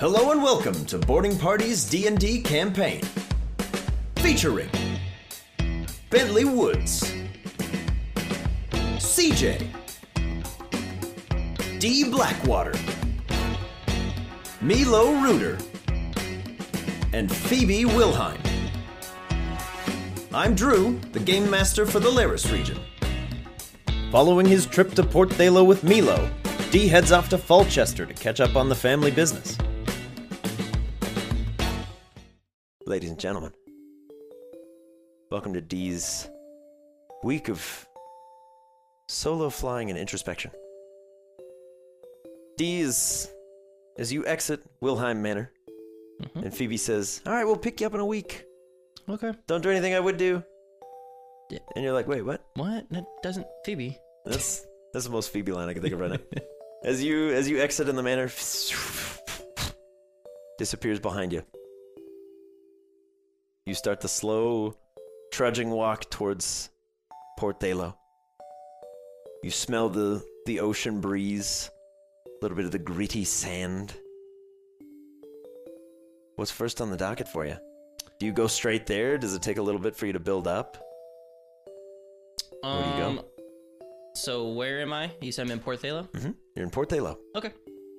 Hello and welcome to Boarding Party's D&D campaign. Featuring Bentley Woods, CJ, Dee Blackwater, Milo Ruder, and Phoebe Wilheim. I'm Drew, the Game Master for the Laris region. Following his trip to Port Thalo with Milo, Dee heads off to Falchester to catch up on the family business. Ladies and gentlemen, welcome to Dee's week of solo flying and introspection. Dee is, as you exit Wilhelm Manor, and Phoebe says, "All right, we'll pick you up in a week. Okay. Don't do anything I would do." Yeah. And you're like, "Wait, what? What? That doesn't Phoebe?" That's the most Phoebe line I can think of right now. As you exit in the manor, disappears behind you. You start the slow, trudging walk towards Port Thalo. You smell the ocean breeze, a little bit of the gritty sand. What's first on the docket for you? Do you go straight there? Does it take a little bit for you to build up? Where do you go? So where am I? You said I'm in Port Thalo? Mm-hmm. You're in Port Thalo. Okay.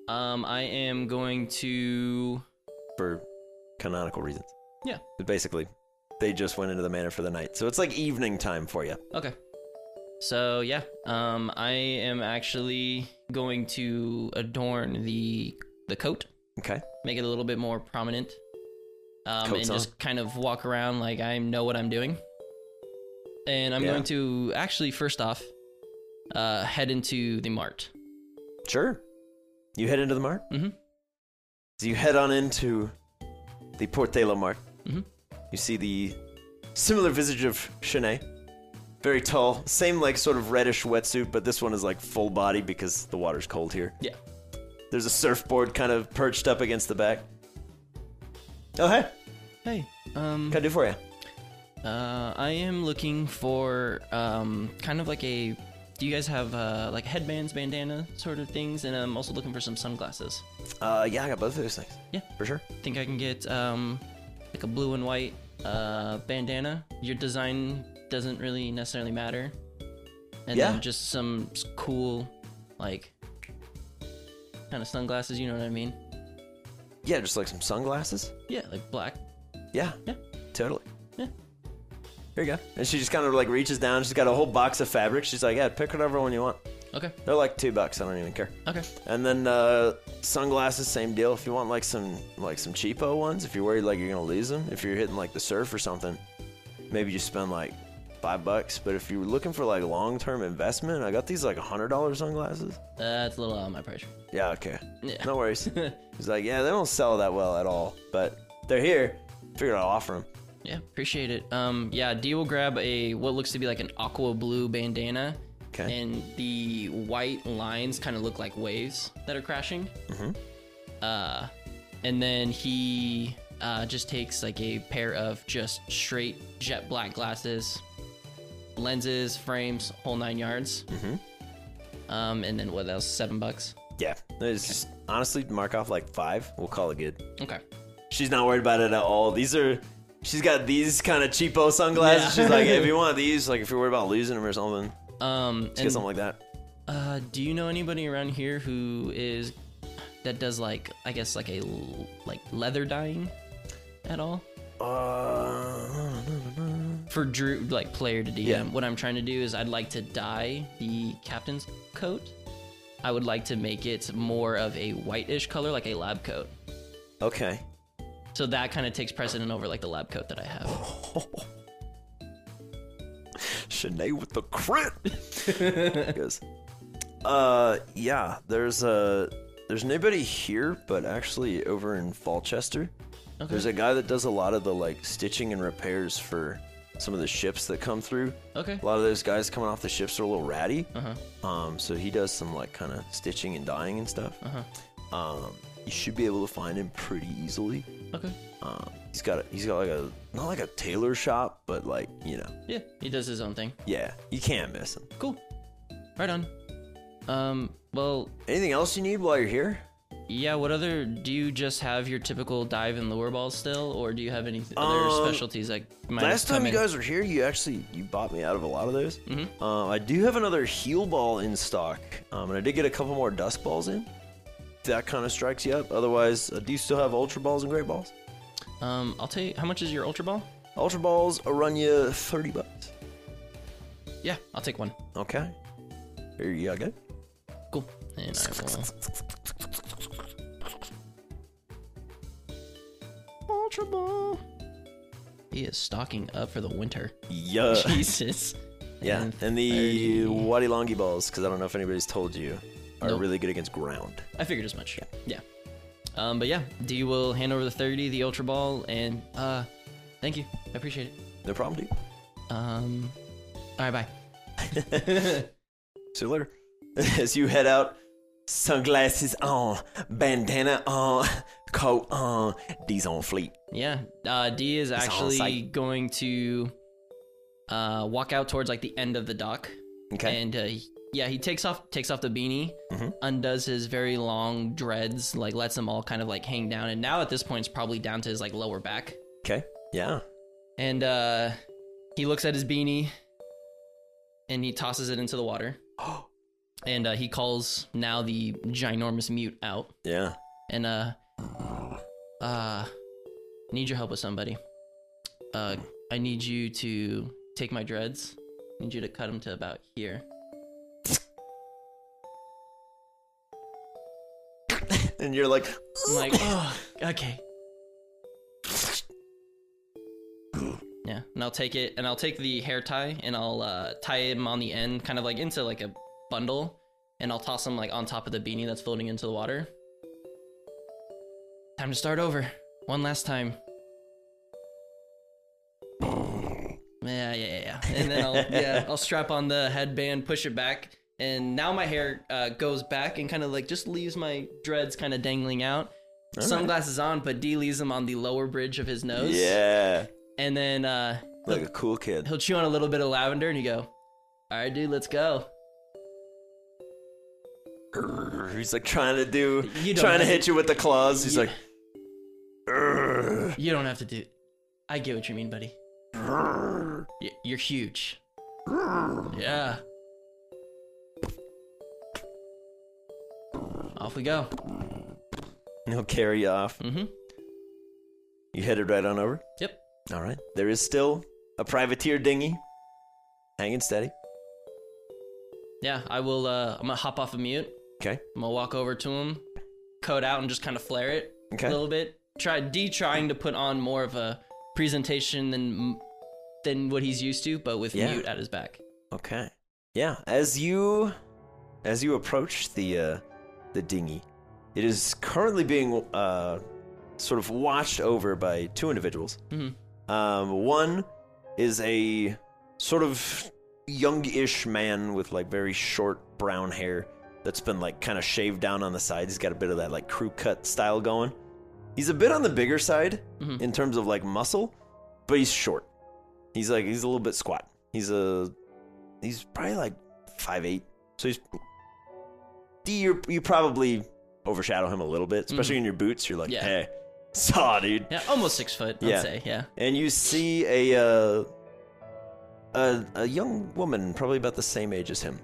I am going to... For canonical reasons. Yeah. But basically, they just went into the manor for the night. So it's like evening time for you. Okay. So, yeah. I am actually going to adorn the coat. Okay. Make it a little bit more prominent. And just kind of walk around like I know what I'm doing. And I'm going to actually, first off, head into the mart. Sure. You head into the mart? Mm-hmm. So you head on into the Port Thalo mart. Mm-hmm. You see the similar visage of Shanae. Very tall. Same, like, sort of reddish wetsuit, but this one is, like, full body because the water's cold here. Yeah. There's a surfboard kind of perched up against the back. Oh, hey. Hey. What can I do for you? I am looking for kind of like a... Do you guys have, like, headbands, bandana sort of things? And I'm also looking for some sunglasses. Yeah, I got both of those things. Yeah. For sure. I think I can get, like, a blue and white bandana. Your design doesn't really necessarily matter. And then just some cool, like, kind of sunglasses, you know what I mean? Yeah, just, like, some sunglasses? Yeah, like black. Yeah. Yeah. Totally. Yeah. Here you go. And she just kind of like reaches down. She's got a whole box of fabric. She's like, yeah, pick whatever one you want. Okay. They're like $2. I don't even care. Okay. And then sunglasses, same deal. If you want like some cheapo ones, if you're worried like you're gonna lose them, if you're hitting like the surf or something, maybe you spend like $5. But if you're looking for like long-term investment, I got these like $100 sunglasses. That's a little out of my price. Yeah. Okay. Yeah. No worries. He's like, yeah, they don't sell that well at all, but they're here. Figured I'll offer them. Yeah, appreciate it. Yeah, Dee will grab what looks to be like an aqua blue bandana. Okay. And the white lines kind of look like waves that are crashing. Mm-hmm. And then he just takes like a pair of just straight jet black glasses, lenses, frames, whole 9 yards. Mm-hmm. And then what else? $7? Yeah. Just, honestly, mark off like 5. We'll call it good. Okay. She's not worried about it at all. She's got these kind of cheapo sunglasses. Yeah. She's like, hey, if you want these, like if you're worried about losing them or something, she gets something like that. Do you know anybody around here that does like, I guess like a like leather dyeing at all? For Drew, like player to DM, what I'm trying to do is I'd like to dye the captain's coat. I would like to make it more of a whitish color, like a lab coat. Okay. So that kind of takes precedent over, like, the lab coat that I have. Oh. Shanae with the crit! Goes, yeah, there's nobody here, but actually over in Falchester. Okay. There's a guy that does a lot of the, like, stitching and repairs for some of the ships that come through. Okay. A lot of those guys coming off the ships are a little ratty. Uh-huh. So he does some, like, kind of stitching and dyeing and stuff. Uh-huh. You should be able to find him pretty easily. Okay. He's got like a, not like a tailor shop, but like, you know. Yeah, he does his own thing. Yeah, you can't miss him. Cool. Right on. Well. Anything else you need while you're here? Yeah, what other... Do you just have your typical dive and lure ball still, or do you have any other specialties that might last time you guys were here, you actually... You bought me out of a lot of those. Mm-hmm. I do have another heel ball in stock, and I did get a couple more dust balls in. If that kind of strikes you up. Otherwise, do you still have ultra balls and great balls? I'll tell you... How much is your ultra ball? Ultra balls will run you $30. Yeah, I'll take one. Okay. Here you go. Cool. And I will... Ultra Ball. He is stocking up for the winter. Yeah. Jesus. Yeah, and the Wadilongi balls, because I don't know if anybody's told you, are really good against ground. I figured as much. Yeah. But yeah, D will hand over the 30, the Ultra Ball, and thank you. I appreciate it. No problem, dude. All right, bye. See you later. As you head out, sunglasses on, bandana on, coat on, D's on fleet. Yeah, D is actually going to walk out towards like the end of the dock. Okay. And yeah, he takes off the beanie, undoes his very long dreads, like lets them all kind of like hang down. And now at this point, it's probably down to his like lower back. Okay. Yeah. And he looks at his beanie, and he tosses it into the water. Oh. And he calls now the ginormous Mute out. Yeah. And need your help with somebody. I need you to take my dreads. I need you to cut them to about here. And you're like, I'm like, oh, okay. Yeah. And I'll take it, and I'll take the hair tie, and I'll tie him on the end, kind of like into like a bundle, and I'll toss them like on top of the beanie that's floating into the water. Time to start over one last time. Yeah. And then I'll strap on the headband, push it back, and now my hair goes back and kind of like just leaves my dreads kind of dangling out. All sunglasses on, but D leaves them on the lower bridge of his nose. Yeah. And then like a cool kid, he'll chew on a little bit of lavender, and you go, all right, dude, let's go. He's like trying to hit you with the claws. He's like, you don't have to do. I get what you mean, buddy. You're huge. Yeah. Off we go. He'll carry you off. Mm-hmm. You headed right on over. Yep. All right. There is still a privateer dinghy hanging steady. Yeah, I will. I'm gonna hop off of Mute. Okay. I'm gonna walk over to him, coat out, and just kind of flare it a little bit. Trying to put on more of a presentation than what he's used to, but with Mute at his back. Okay. Yeah. As you approach the dinghy, it is currently being sort of watched over by two individuals. Mm-hmm. One is a sort of youngish man with like very short brown hair that's been like kind of shaved down on the sides. He's got a bit of that like crew cut style going. He's a bit on the bigger side in terms of like muscle, but he's short. He's a little bit squat. He's probably like 5'8". So he's you probably overshadow him a little bit, especially in your boots. You're like, hey, saw dude. Yeah, almost 6 foot. I'd say. Yeah. And you see a young woman, probably about the same age as him.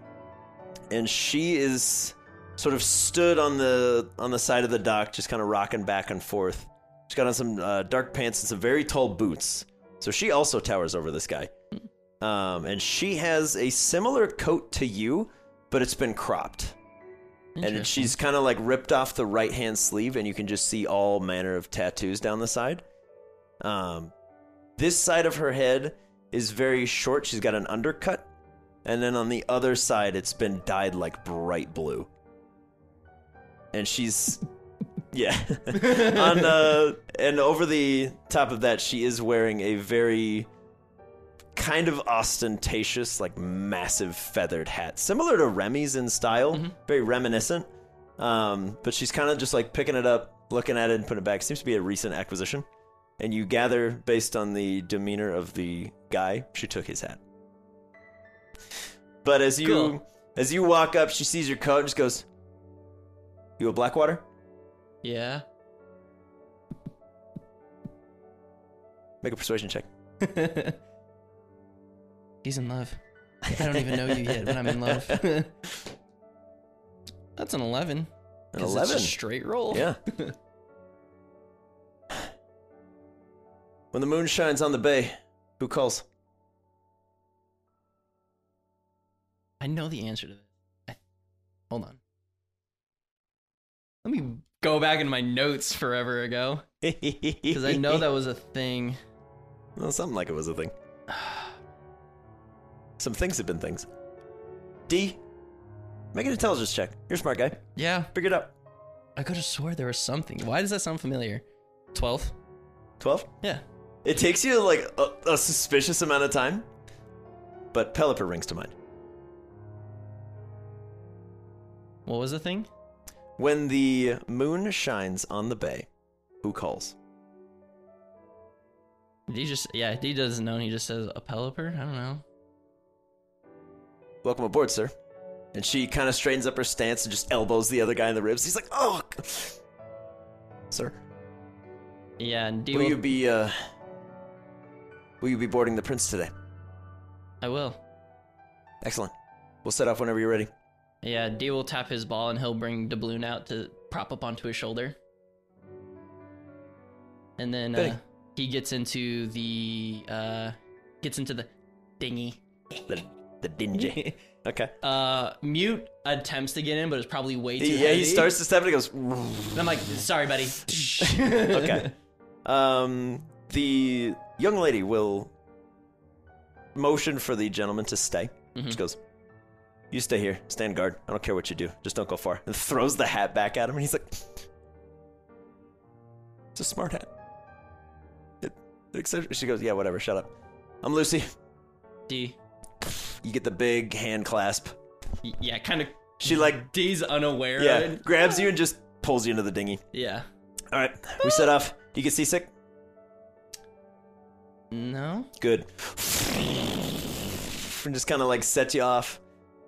And she is sort of stood on the side of the dock, just kind of rocking back and forth. She's got on some dark pants and some very tall boots. So she also towers over this guy. And she has a similar coat to you, but it's been cropped. And she's kind of like ripped off the right-hand sleeve, and you can just see all manner of tattoos down the side. This side of her head is very short. She's got an undercut. And then on the other side, it's been dyed like bright blue. And she's... yeah. And over the top of that, she is wearing a very kind of ostentatious, like massive feathered hat. Similar to Remy's in style. Mm-hmm. Very reminiscent. But she's kind of just like picking it up, looking at it, and putting it back. Seems to be a recent acquisition. And you gather, based on the demeanor of the guy, she took his hat. But as you walk up, she sees your coat and just goes, "You a Blackwater?" Yeah. Make a persuasion check. He's in love. I don't even know you yet, but I'm in love. That's an 11. An 11? It's a straight roll. Yeah. When the moon shines on the bay, who calls? I know the answer to this. Hold on. Let me go back in my notes forever ago. Because I know that was a thing. Well, something like it was a thing. Some things have been things. D, make an intelligence check. You're a smart guy. Yeah. Figure it out. I could have swore there was something. Why does that sound familiar? 12. 12? Yeah. It takes you, like, a suspicious amount of time, but Pelipper rings to mind. What was the thing? When the moon shines on the bay, who calls? He just, yeah, he doesn't know, and he just says, a Pelipper? I don't know. Welcome aboard, sir. And she kind of straightens up her stance and just elbows the other guy in the ribs. He's like, oh, sir. Yeah, and Dew... Will you be boarding the Prince today? I will. Excellent. We'll set off whenever you're ready. Yeah, Dew will tap his ball and he'll bring Dubloon out to prop up onto his shoulder. And then he gets into the dinghy. The dingy. Okay. Mute attempts to get in, but it's probably way too heavy. He starts to step and he goes... And I'm like, sorry, buddy. Okay. The young lady will motion for the gentleman to stay. Mm-hmm. She goes, you stay here. Stand guard. I don't care what you do. Just don't go far. And throws the hat back at him, and he's like... It's a smart hat. She goes, yeah, whatever. Shut up. I'm Lucy. D. You get the big hand clasp. Yeah, kind of. She like D's unaware. Yeah, of it. Grabs you and just pulls you into the dinghy. Yeah. All right, we set off. Do you get seasick? No. Good. And just kind of like sets you off,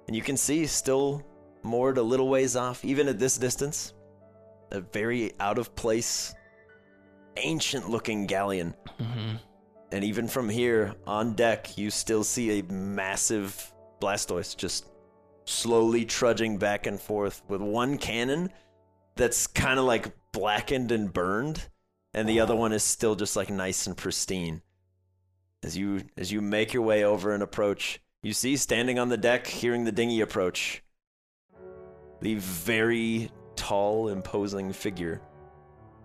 and you can see still moored a little ways off, even at this distance, a very out of place, ancient-looking galleon. Mm-hmm. And even from here, on deck, you still see a massive Blastoise just slowly trudging back and forth with one cannon that's kind of like blackened and burned, and the other one is still just like nice and pristine. As you make your way over and approach, you see standing on the deck, hearing the dinghy approach, the very tall, imposing figure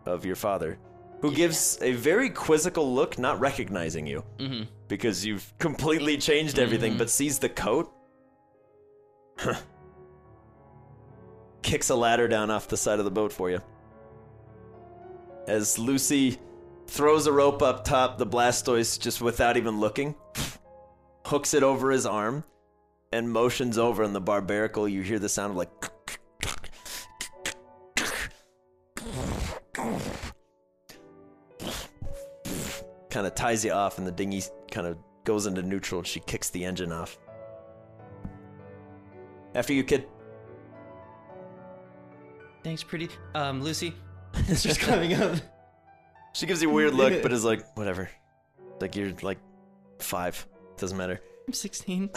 of your father. Who gives a very quizzical look, not recognizing you, mm-hmm. because you've completely changed everything, mm-hmm. but sees the coat, kicks a ladder down off the side of the boat for you. As Lucy throws a rope up top, the Blastoise, just without even looking, hooks it over his arm and motions over. In the Barbaracle, you hear the sound of like... kind of ties you off, and the dinghy kind of goes into neutral, and she kicks the engine off. After you, kid. Thanks, pretty. Lucy. It's just coming up. She gives you a weird look, but is like, whatever. Like, you're like 5. Doesn't matter. I'm 16.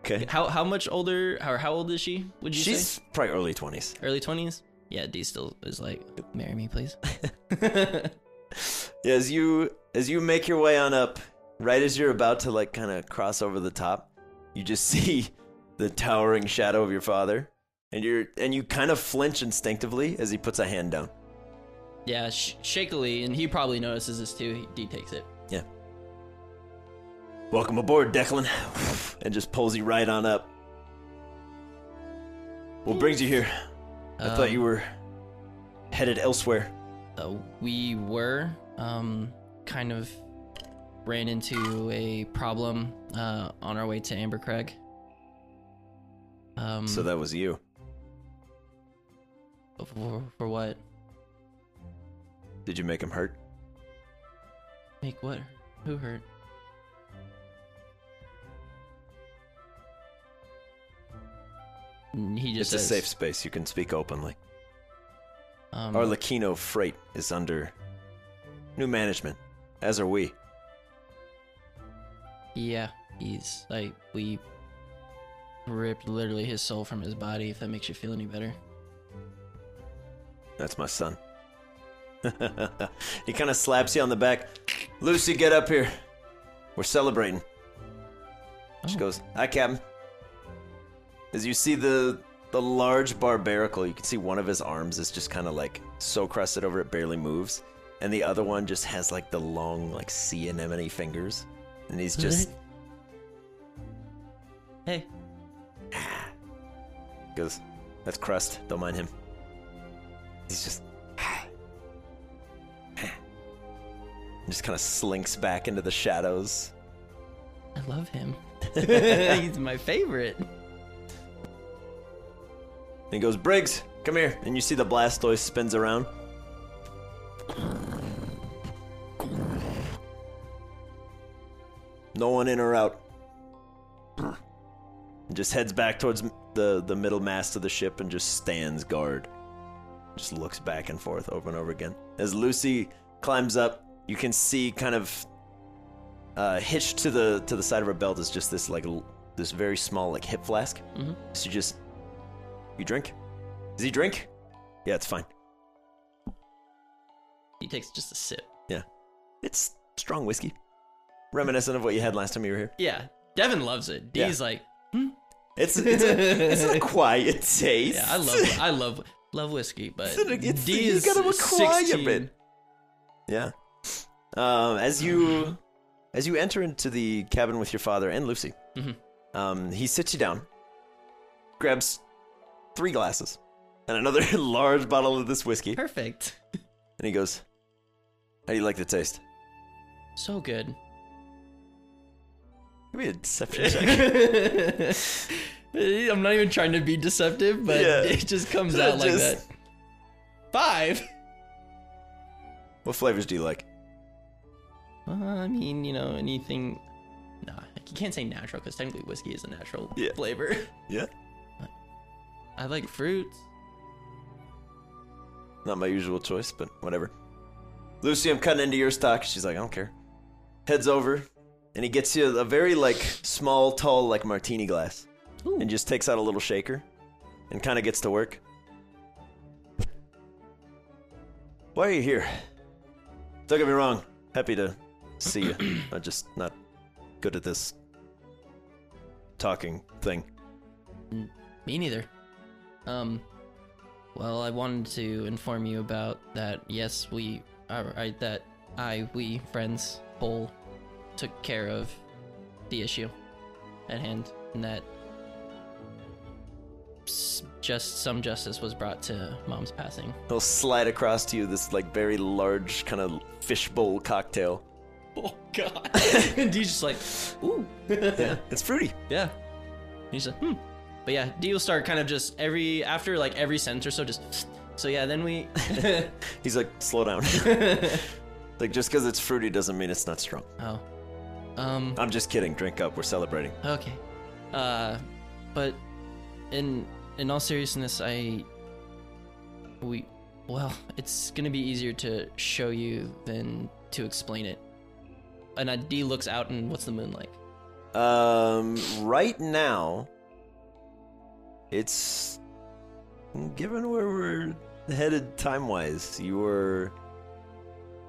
Okay. How much older, or how old is she, would you say? She's probably early 20s. Early 20s? Yeah, D still is like, marry me, please. Yeah, as you make your way on up, right as you're about to like kind of cross over the top, you just see the towering shadow of your father, and you kind of flinch instinctively as he puts a hand down. Yeah, shakily, and he probably notices this too. He takes it. Yeah. Welcome aboard, Declan, and just pulls you right on up. What brings you here? I thought you were headed elsewhere. We were, kind of ran into a problem, on our way to Ambercrag. So that was you. For what? Did you make him hurt? Make what? Who hurt? He just says, it's a safe space. You can speak openly. Our Lakino freight is under new management, as are we. Yeah, he's like, we ripped literally his soul from his body, if that makes you feel any better. That's my son. He kind of slaps you on the back. Lucy, get up here. We're celebrating. Oh. She goes, hi, Captain. As you see the large Barbaracle, you can see one of his arms is just kind of like so crusted over it barely moves, and the other one just has like the long like sea anemone fingers, and he's just... Hey. Goes, that's Crust. Don't mind him. He's just... just kind of slinks back into the shadows. I love him. He's my favorite. And he goes, Briggs, come here. And you see the Blastoise spins around. No one in or out. And just heads back towards the middle mast of the ship and just stands guard. Just looks back and forth over and over again. As Lucy climbs up, you can see kind of hitched to the side of her belt is just this like this very small like hip flask. Mm-hmm. So you just... You drink? Does he drink? Yeah, it's fine. He takes just a sip. Yeah. It's strong whiskey. Reminiscent of what you had last time you were here. Yeah. Devin loves it. Dee's like, It's a quiet taste. Yeah, I love whiskey, but it's Dee is kind of a quiet bit. Yeah. As you enter into the cabin with your father and Lucy, mm-hmm. He sits you down, grabs 3 glasses and another large bottle of this whiskey. Perfect. And he goes, how do you like the taste? So good. Give me a deception check. I'm not even trying to be deceptive, but it just comes out like that. 5. What flavors do you like? I mean, you know, anything... Nah, you can't say natural, because technically whiskey is a natural flavor. Yeah. I like fruits. Not my usual choice, but whatever. Lucy, I'm cutting into your stock. She's like, I don't care. Heads over, and he gets you a very, like, small, tall, like, martini glass. Ooh. And just takes out a little shaker and kind of gets to work. Why are you here? Don't get me wrong. Happy to see you. I'm just not good at this talking thing. Me neither. Well, I wanted to inform you about that. Yes, we friends whole took care of the issue at hand, and that just some justice was brought to Mom's passing. He'll slide across to you this like very large kind of fishbowl cocktail. Oh God! And Dee's just like, ooh, yeah, it's fruity. Yeah, and he's like, But yeah, Dee will start kind of just after every sentence or so, just, so yeah, then we... He's like, slow down. Like, just because it's fruity doesn't mean it's not strong. Oh. I'm just kidding. Drink up. We're celebrating. Okay. But in all seriousness, it's going to be easier to show you than to explain it. And Dee looks out, and what's the moon like? Right now... It's, given where we're headed time-wise,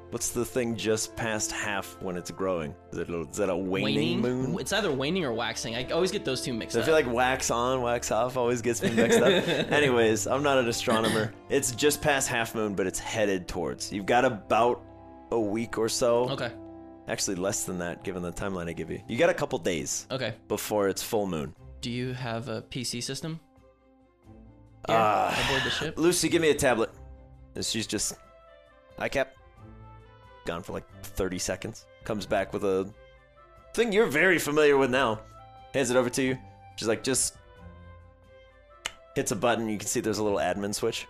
what's the thing just past half when it's growing? Is that a waning moon? It's either waning or waxing. I always get those two mixed up. I feel like wax on, wax off always gets me mixed up. Anyways, I'm not an astronomer. It's just past half moon, but it's headed towards. You've got about a week or so. Okay. Actually, less than that, given the timeline I give you. You got a couple days. Okay. Before it's full moon. Do you have a PC system? Here, aboard the ship. Lucy, give me a tablet. And she's just... Hi, Cap. Gone for like 30 seconds. Comes back with a thing you're very familiar with now. Hands it over to you. She's like, just... Hits a button. You can see there's a little admin switch.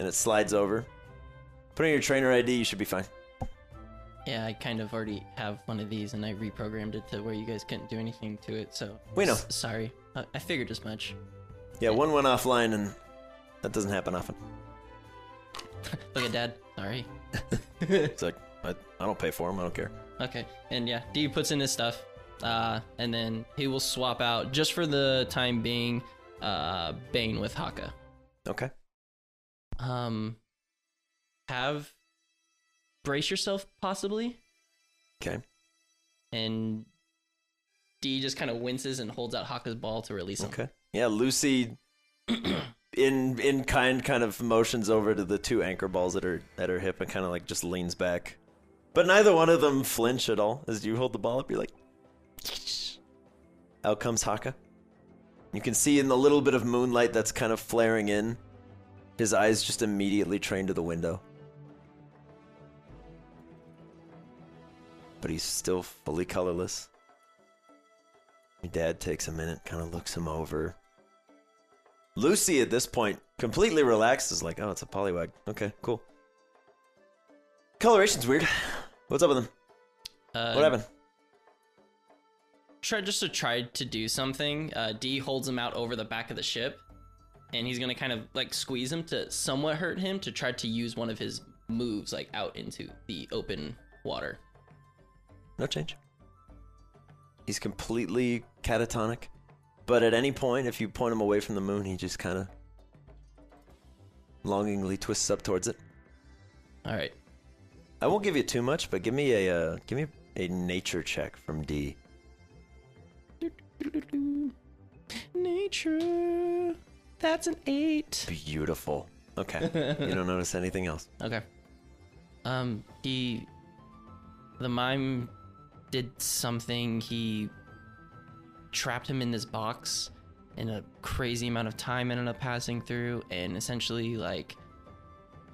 And it slides over. Put in your trainer ID. You should be fine. Yeah, I kind of already have one of these, and I reprogrammed it to where you guys couldn't do anything to it, so... We know. Sorry. I figured as much. Yeah, one went offline, and that doesn't happen often. Look at Dad. Sorry. It's like, I don't pay for him. I don't care. Okay. And yeah, Dee puts in his stuff, and then he will swap out, just for the time being, Bane with Haka. Okay. Brace yourself, possibly. Okay. And Dee just kind of winces and holds out Haka's ball to release him. Okay. Yeah, Lucy, in kind, kind of motions over to the two anchor balls at her hip and kind of like just leans back. But neither one of them flinch at all. As you hold the ball up, you're like... Out comes Haka. You can see in the little bit of moonlight that's kind of flaring in, his eyes just immediately train to the window. But he's still fully colorless. Your dad takes a minute, kind of looks him over. Lucy, at this point, completely relaxed, is like, oh, it's a polywag. Okay, cool. Coloration's weird. What's up with him? What happened? Tried to do something. Dee holds him out over the back of the ship, and he's going to kind of, like, squeeze him to somewhat hurt him to try to use one of his moves, like, out into the open water. No change. He's completely catatonic, but at any point, if you point him away from the moon, he just kind of longingly twists up towards it. All right. I won't give you too much, but give me a nature check from Dee. Nature. That's an 8. Beautiful. Okay. You don't notice anything else. Okay. The mime did something. He trapped him in this box, and a crazy amount of time ended up passing through, and essentially, like,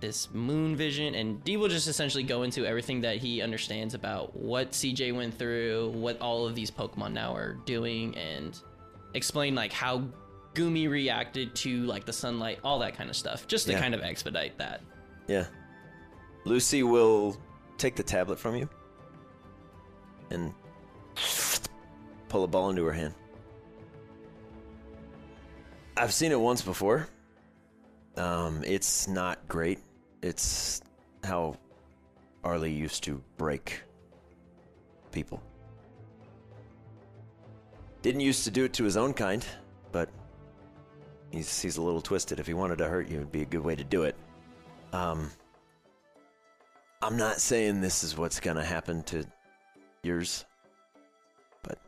this moon vision, and Dee will just essentially go into everything that he understands about what CJ went through, what all of these Pokemon now are doing, and explain, like, how Goomy reacted to, like, the sunlight, all that kind of stuff, just to kind of expedite that. Yeah. Lucy will take the tablet from you and pull a ball into her hand. I've seen it once before. It's not great. It's how Arlie used to break people. Didn't used to do it to his own kind, but he's a little twisted. If he wanted to hurt you, it'd be a good way to do it. I'm not saying this is what's gonna happen to yours, but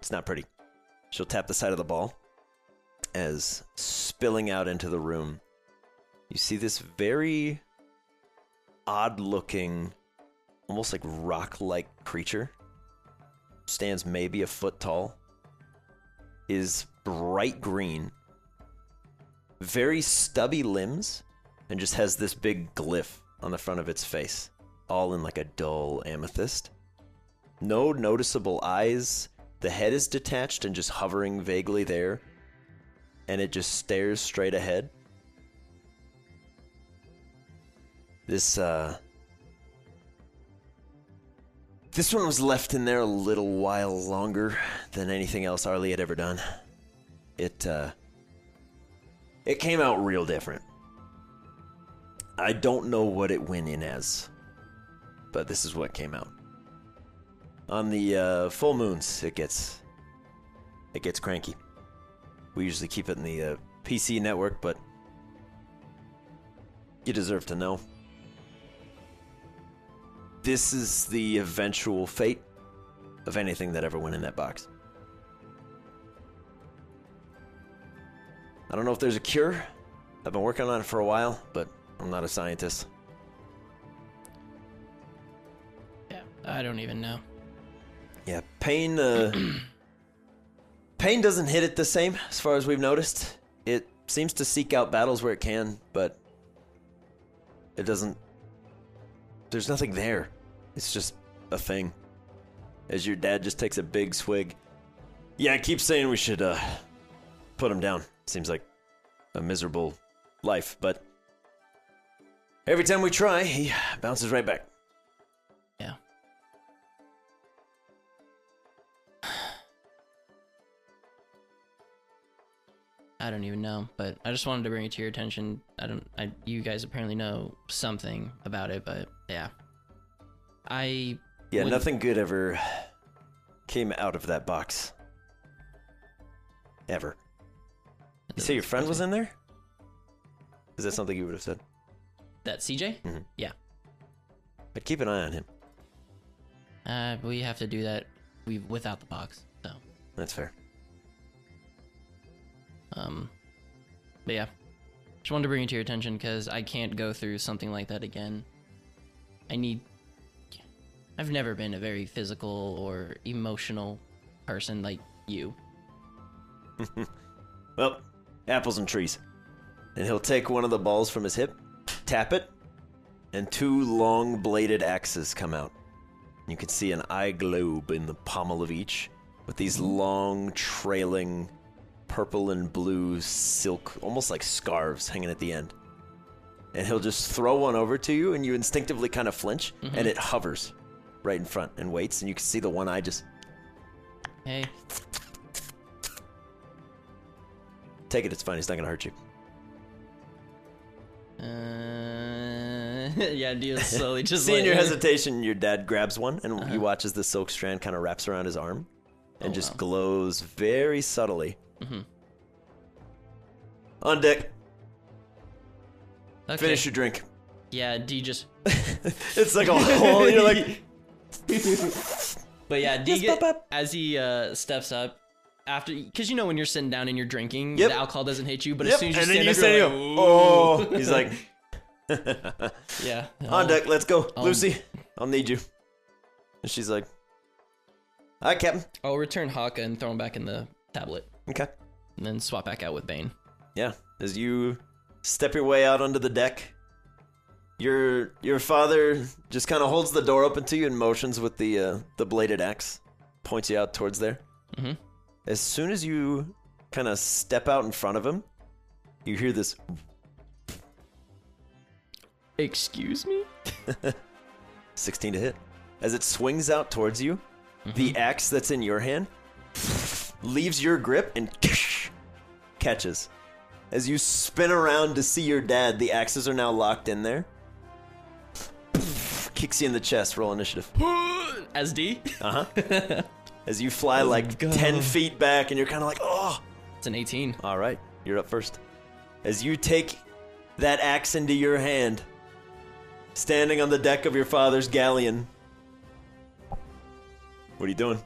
it's not pretty. She'll tap the side of the ball. As spilling out into the room, you see this very odd-looking, almost like rock-like creature. Stands maybe a foot tall. Is bright green. Very stubby limbs, and just has this big glyph on the front of its face. All in like a dull amethyst. No noticeable eyes. The head is detached and just hovering vaguely there. And it just stares straight ahead. This one was left in there a little while longer than anything else Arlie had ever done. It came out real different. I don't know what it went in as, but this is what came out. On the full moons, it gets cranky. We usually keep it in the PC network, but you deserve to know. This is the eventual fate of anything that ever went in that box. I don't know if there's a cure. I've been working on it for a while, but I'm not a scientist. Yeah, I don't even know. Yeah, pain... Pain doesn't hit it the same, as far as we've noticed. It seems to seek out battles where it can, but it doesn't... There's nothing there. It's just a thing. As your dad just takes a big swig. Yeah, I keep saying we should put him down. Seems like a miserable life, but every time we try, he bounces right back. Yeah. I I don't even know, but I just wanted to bring it to your attention. You guys apparently know something about it, but yeah. Nothing good ever came out of that box. Ever. You say your friend was in there? Is that something you would have said? That CJ? Mm-hmm. Yeah. But keep an eye on him. We have to do that without the box, so. That's fair. But yeah. Just wanted to bring it to your attention because I can't go through something like that again. I've never been a very physical or emotional person like you. Well, apples and trees. And he'll take one of the balls from his hip, tap it, and two long bladed axes come out. You can see an eye globe in the pommel of each, with these long trailing purple and blue silk, almost like scarves, hanging at the end. And he'll just throw one over to you, and you instinctively kind of flinch, and it hovers right in front and waits, and you can see the one eye just... Hey. Take it, it's fine, he's not gonna hurt you. Yeah, Deal's slowly just seeing your hesitation, your dad grabs one, and he watches the silk strand kind of wraps around his arm, and glows very subtly. Mm-hmm. On deck. Okay. Finish your drink. Yeah, D just... It's like a whole... You're like... But yeah, D, as he steps up, after, because you know when you're sitting down and you're drinking, the alcohol doesn't hit you, but as soon as you stand up, oh, he's like... Yeah. On deck, let's go. Lucy, I'll need you. And she's like, all right, Captain. I'll return Haka and throw him back in the tablet. Okay. And then swap back out with Bane. Yeah. As you step your way out onto the deck, your father just kind of holds the door open to you and motions with the bladed axe, points you out towards there. Mm-hmm. As soon as you kind of step out in front of him, you hear this... Excuse me? 16 to hit. As it swings out towards you, the axe that's in your hand leaves your grip and catches. As you spin around to see your dad, the axes are now locked in there. Kicks you in the chest. Roll initiative. As D? Uh-huh. As you fly 10 feet back and you're kind of like, oh. It's an 18. All right. You're up first. As you take that axe into your hand, standing on the deck of your father's galleon. What are you doing?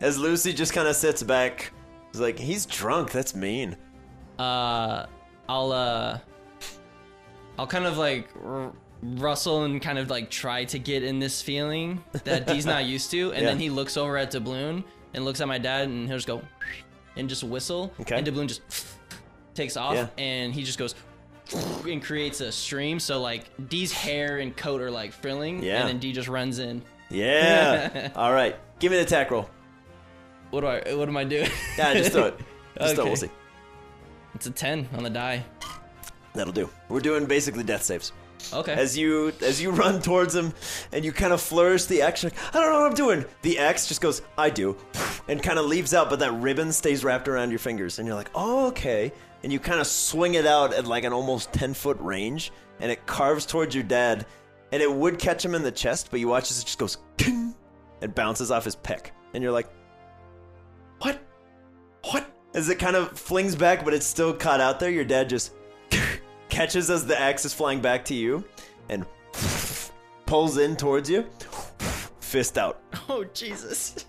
As Lucy just kind of sits back, is like, he's drunk, that's mean. I'll kind of like rustle and kind of like try to get in this feeling that Dee's not used to, and then he looks over at Dubloon and looks at my dad and he'll just go and just whistle, and Dubloon just takes off and he just goes and creates a stream, so like Dee's hair and coat are like frilling, and then Dee just runs in. Yeah. All right, give me an attack roll. What am I doing? Yeah, just throw it. Just throw it. We'll see. It's a 10 on the die. That'll do. We're doing basically death saves. Okay. As you run towards him, and you kind of flourish the axe, like, I don't know what I'm doing. The axe just goes, I do, and kind of leaves out, but that ribbon stays wrapped around your fingers, and you're like, oh, okay. And you kind of swing it out at like an almost 10-foot range, and it carves towards your dad, and it would catch him in the chest, but you watch as it just goes, King! And bounces off his pec, and you're like, what? What? As it kind of flings back, but it's still caught out there, your dad just catches as the axe is flying back to you and pulls in towards you, fist out. Oh, Jesus.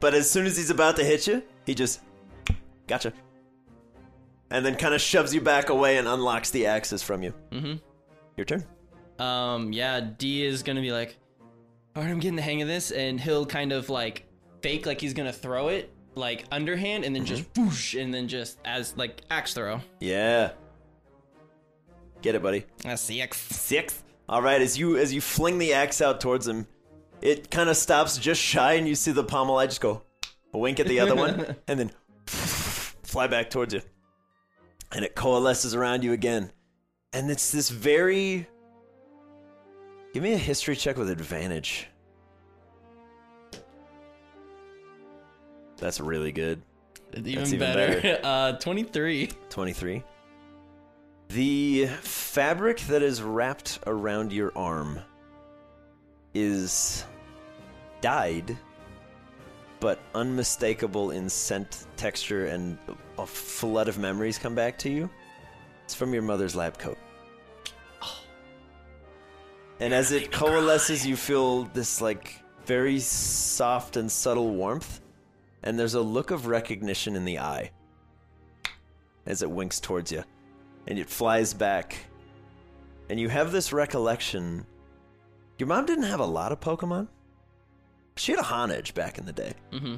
But as soon as he's about to hit you, he just, gotcha. And then kind of shoves you back away and unlocks the axes from you. Mm-hmm. Your turn. Yeah, D is going to be like, all right, I'm getting the hang of this, and he'll kind of like... fake like he's gonna throw it like underhand and then just whoosh and then just as like axe throw. Yeah, get it, buddy. Six. All right, as you fling the axe out towards him, it kind of stops just shy, and you see the pommel. I just go a wink at the other one and then fly back towards you, and it coalesces around you again, and it's this very... Give me a history check with advantage. That's really good. That's even better. 23. The fabric that is wrapped around your arm is dyed, but unmistakable in scent, texture, and a flood of memories come back to you. It's from your mother's lab coat. And as it coalesces, you feel this, like, very soft and subtle warmth, and there's a look of recognition in the eye as it winks towards you. And it flies back. And you have this recollection. Your mom didn't have a lot of Pokemon. She had a Honedge back in the day. Mm-hmm.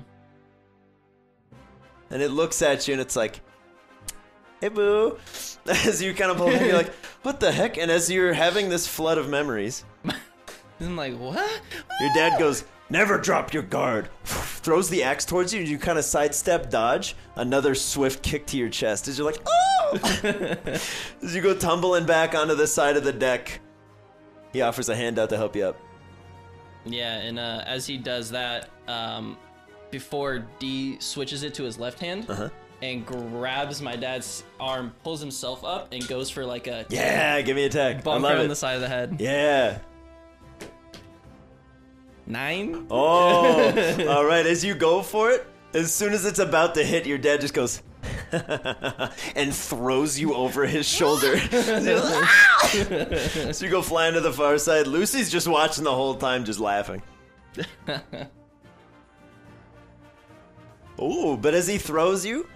And it looks at you and it's like, hey, boo. As you kind of pull back, you're like, what the heck? And as you're having this flood of memories. I'm like, what? Your dad goes, never drop your guard. Throws the axe towards you and you kind of sidestep, dodge. Another swift kick to your chest as you're like, oh! As you go tumbling back onto the side of the deck, he offers a hand out to help you up. Yeah, and as he does that, before D switches it to his left hand and grabs my dad's arm, pulls himself up, and goes for like a... Yeah, give me a tag. Bump on the side of the head. Yeah. 9? Oh, all right. As you go for it, as soon as it's about to hit, your dad just goes... and throws you over his shoulder. So you go flying to the far side. Lucy's just watching the whole time, just laughing. Ooh, but as he throws you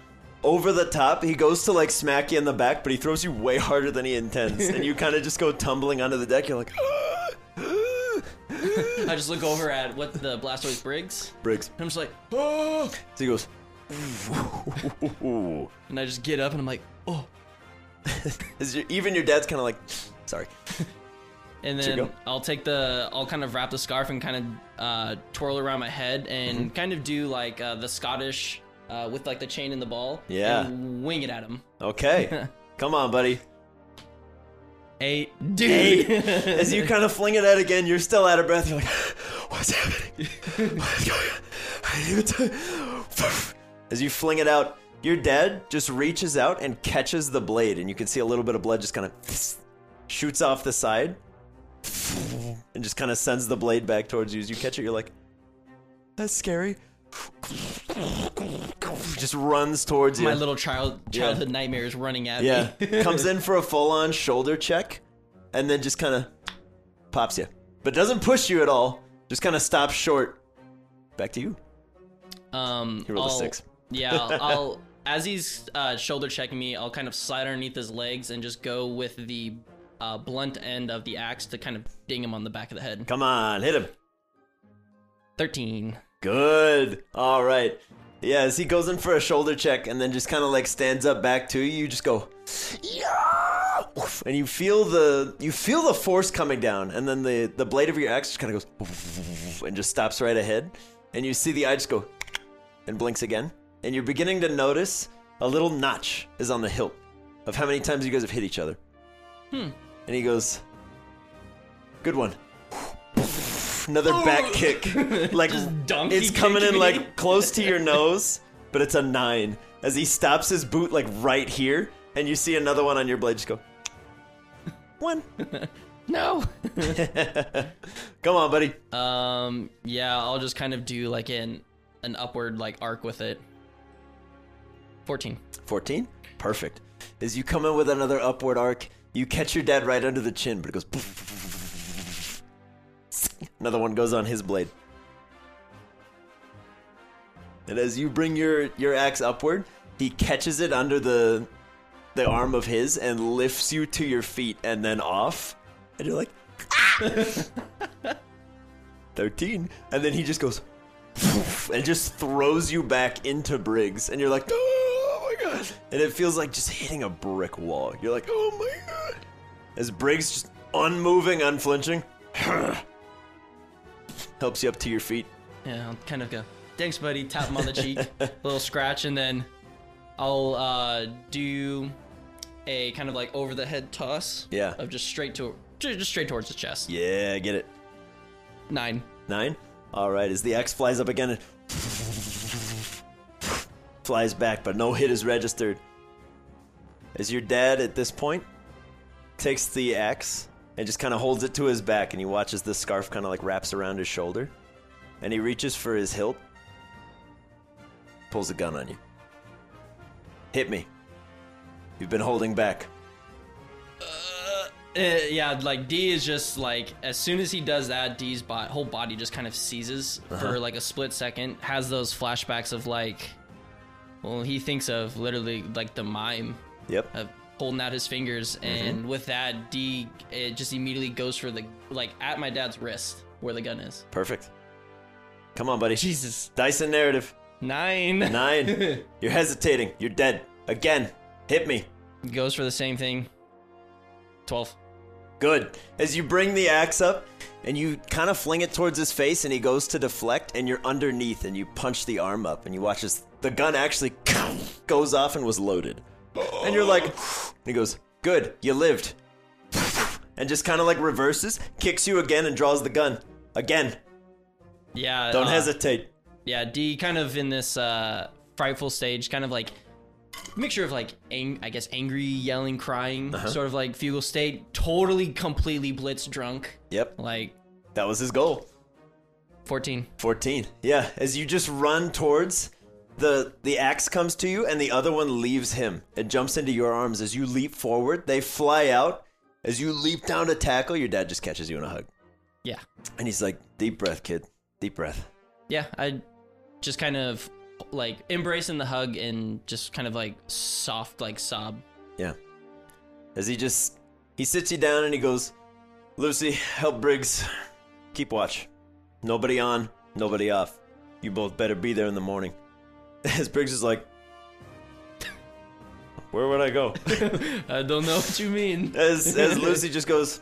over the top, he goes to like smack you in the back, but he throws you way harder than he intends. And you kind of just go tumbling onto the deck. You're like, I just look over at what the Blastoise Briggs. I'm just like, oh. So he goes, and I just get up and I'm like, oh. Even your dad's kind of like, sorry. And then I'll kind of wrap the scarf and kind of twirl around my head and kind of do like the Scottish with like the chain and the ball. Yeah. And wing it at him. Okay. Come on, buddy. 8. Dude. 8. As you kind of fling it out again, you're still out of breath. You're like, what's happening? What's going on? I need to... As you fling it out, your dad just reaches out and catches the blade, and you can see a little bit of blood just kind of shoots off the side and just kind of sends the blade back towards you. As you catch it, you're like, that's scary. Just runs towards you. My little childhood nightmare is running at me. Yeah, comes in for a full-on shoulder check, and then just kind of pops you. But doesn't push you at all, just kind of stops short. Back to you. He rolled a 6. Yeah, I'll as he's shoulder checking me, I'll kind of slide underneath his legs and just go with the blunt end of the axe to kind of ding him on the back of the head. Come on, hit him. 13. Good. All right. Yeah, as he goes in for a shoulder check and then just kind of like stands up back to you, you just go, yeah! And you feel the force coming down, and then the blade of your axe just kind of goes and just stops right ahead, and you see the eye just go and blinks again, and you're beginning to notice a little notch is on the hilt of how many times you guys have hit each other. And he goes, good one. Another back kick. Like, it's coming in like close to your nose, but it's a 9. As he stops his boot like right here, and you see another one on your blade, just go, 1. No. Come on, buddy. Yeah, I'll just kind of do like an upward like arc with it. 14. Perfect. As you come in with another upward arc, you catch your dad right under the chin, but it goes poof. Another one goes on his blade. And as you bring your axe upward, he catches it under the arm of his and lifts you to your feet and then off. And you're like, ah! 13. And then he just goes and just throws you back into Briggs, and you're like, oh my god. And it feels like just hitting a brick wall. You're like, oh my god. As Briggs, just unmoving, unflinching, helps you up to your feet. Yeah, I'll kind of go, thanks, buddy. Tap him on the cheek, little scratch, and then I'll do a kind of like over the head toss. Yeah. Of just straight towards the chest. Yeah, get it. 9. All right, as the axe flies up again, flies back, but no hit is registered. As your dad, at this point, takes the axe and just kind of holds it to his back, and he watches the scarf kind of like wraps around his shoulder, and he reaches for his hilt, pulls a gun on you. Hit me. You've been holding back. Yeah, like Dee is just like, as soon as he does that, Dee's whole body just kind of seizes for like a split second, has those flashbacks of like, well, he thinks of literally like the mime. Yep. Of holding out his fingers, and with that, Dee, it just immediately goes for the, like, at my dad's wrist where the gun is. Perfect. Come on, buddy. Jesus. Dyson narrative. 9. 9. You're hesitating. You're dead. Again. Hit me. Goes for the same thing. 12. Good. As you bring the axe up, and you kind of fling it towards his face, and he goes to deflect, and you're underneath, and you punch the arm up, and you watch as the gun actually goes off and was loaded. And you're like, and he goes, good, you lived. And just kind of like reverses, kicks you again, and draws the gun. Again. Yeah. Don't hesitate. Yeah, Dee kind of in this frightful stage, kind of like mixture of like, angry, yelling, crying, sort of like fugal state, totally, completely blitz drunk. Yep. Like. That was his goal. 14. Yeah, as you just run towards... The axe comes to you, and the other one leaves him. It jumps into your arms. As you leap forward, they fly out. As you leap down to tackle, your dad just catches you in a hug. Yeah. And he's like, deep breath, kid. Deep breath. Yeah, I just kind of, like, embracing the hug and just kind of, like, soft, like, sob. Yeah. As he sits you down and he goes, Lucy, help Briggs. Keep watch. Nobody on, nobody off. You both better be there in the morning. As Briggs is like, where would I go? I don't know what you mean. As Lucy just goes,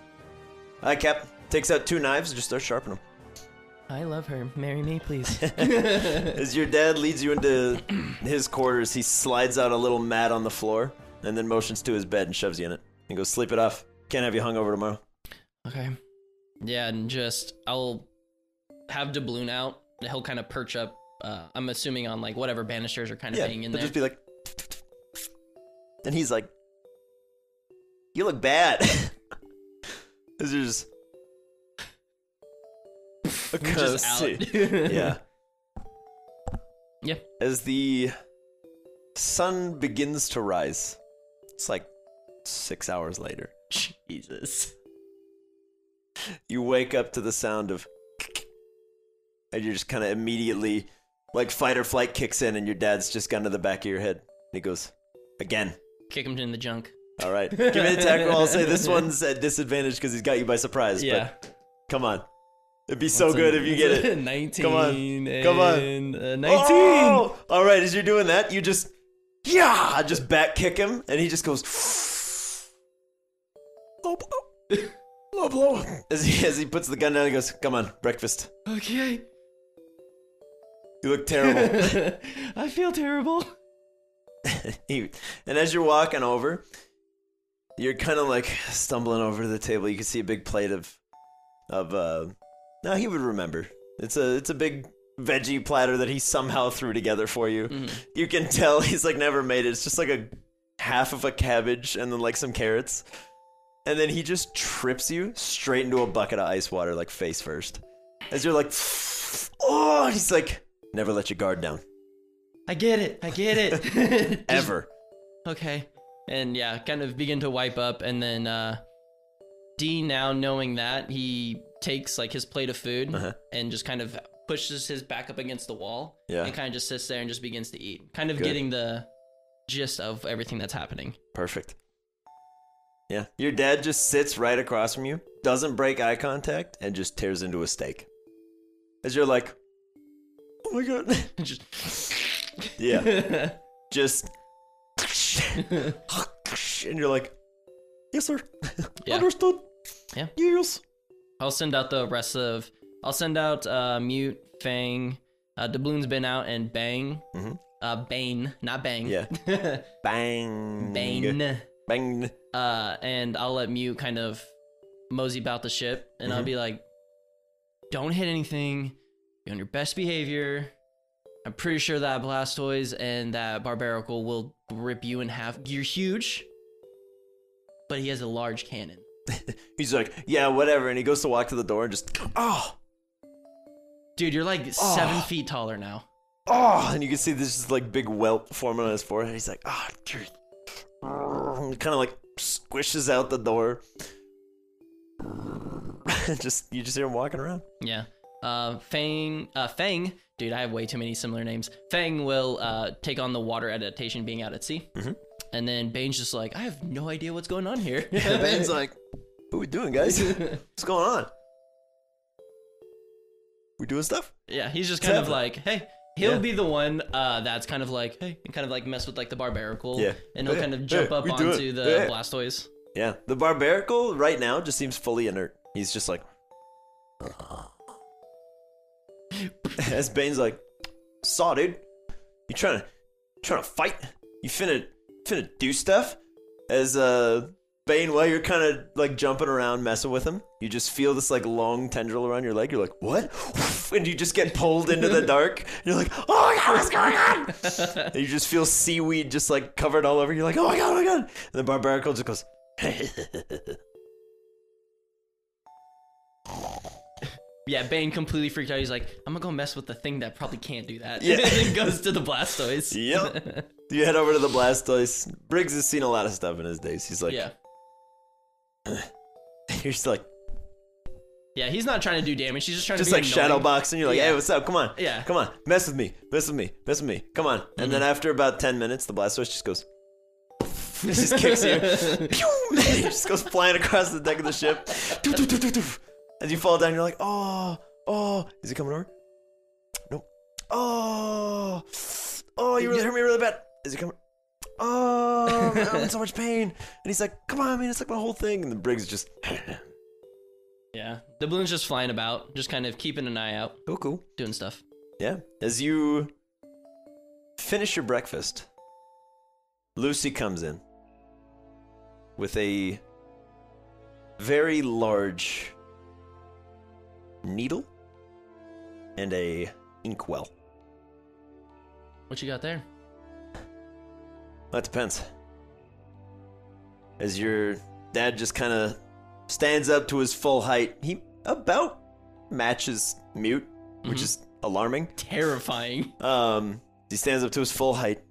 hi, Cap. Takes out 2 knives and just starts sharpening them. I love her. Marry me, please. As your dad leads you into his quarters, he slides out a little mat on the floor and then motions to his bed and shoves you in it. He goes, sleep it off. Can't have you hungover tomorrow. Okay. Yeah, and just, I'll have Dubloon out. He'll kind of perch up. I'm assuming on like whatever banisters are kind of hanging in there. Yeah, just be like, and he's like, "You look bad." This is just out. Yeah. Yeah. As the sun begins to rise, it's like 6 hours later. Jesus. You wake up to the sound of, and you're just kind of immediately. Like, fight or flight kicks in, and your dad's just gun to the back of your head. And he goes, again. Kick him in the junk. All right. Give me an attack roll. I'll say this one's at disadvantage because he's got you by surprise. Yeah. But come on. It'd be so good if you get it. 19. Come on. 19. Oh! All right. As you're doing that, you just, just back kick him. And he just goes, blow. As he puts the gun down, he goes, come on, breakfast. Okay. You look terrible. I feel terrible. And as you're walking over, you're kind of like stumbling over to the table. You can see a big plate of now he would remember. It's a big veggie platter that he somehow threw together for you. Mm-hmm. You can tell he's like never made it. It's just like a half of a cabbage and then like some carrots. And then he just trips you straight into a bucket of ice water, like face first. As you're like, oh, he's like, never let your guard down. I get it. Ever. Okay. And yeah, kind of begin to wipe up. And then Dee, now knowing that, he takes like his plate of food and just kind of pushes his back up against the wall and kind of just sits there and just begins to eat. Kind of getting the gist of everything that's happening. Perfect. Yeah. Your dad just sits right across from you, doesn't break eye contact, and just tears into a steak. As you're like... oh my god. Just and you're like, yes sir. Understood. Yeah. Yes. I'll send out Mute, Fang, Dubloon's been out, and Bang. Bane, not Bang. Yeah. Bang. And I'll let Mute kind of mosey about the ship, and I'll be like, don't hit anything. Be on your best behavior. I'm pretty sure that Blastoise and that Barbaracle will rip you in half. You're huge, but he has a large cannon. He's like, yeah, whatever, and he goes to walk to the door and just, oh! Dude, you're like 7 feet taller now. Oh! And you can see this is like big welt forming on his forehead. He's like, oh, dude. Kind of like squishes out the door. You just hear him walking around. Yeah. Fang, dude, I have way too many similar names. Fang will take on the water adaptation being out at sea. Mm-hmm. And then Bane's just like, I have no idea what's going on here. Yeah, Bane's like, what are we doing, guys? What's going on? We doing stuff? Yeah, he's just kind of like, hey, he'll be the one that's kind of like, hey, and kind of like mess with like the Barbaracle. Yeah. And he'll kind of jump up onto the Blastoise. Yeah, the Barbaracle right now just seems fully inert. He's just like, as Bane's like, saw, dude, you trying to fight? You finna do stuff? As Bane, while you're kind of like jumping around messing with him, you just feel this like long tendril around your leg. You're like, what? And you just get pulled into the dark. And you're like, oh my god, what's going on? And you just feel seaweed just like covered all over. You're like, oh my god. And the Barbaracle just goes, yeah, Bane completely freaked out. He's like, I'm gonna go mess with the thing that probably can't do that. Yeah. And then goes to the Blastoise. Yep. You head over to the Blastoise. Briggs has seen a lot of stuff in his days. He's like, yeah. You're just like, yeah, he's not trying to do damage. He's just trying to be like annoying. Shadow boxing. You're like, hey, what's up? Come on. Yeah. Come on. Mess with me. Mess with me. Mess with me. Come on. And then after about 10 minutes, the Blastoise just goes, just kicks you. He just goes flying across the deck of the ship. As you fall down, you're like, oh. Is he coming over? Nope. Oh, you really hurt me really bad. Is he coming? Oh, man, I'm in so much pain. And he's like, come on, man, it's like my whole thing. And the Briggs just... yeah, the balloon's just flying about, just kind of keeping an eye out. Cool. Doing stuff. Yeah, as you finish your breakfast, Lucy comes in with a very large needle and a inkwell. What you got there? That depends. As your dad just kind of stands up to his full height, he about matches Mute, which is alarming. Terrifying. He stands up to his full height.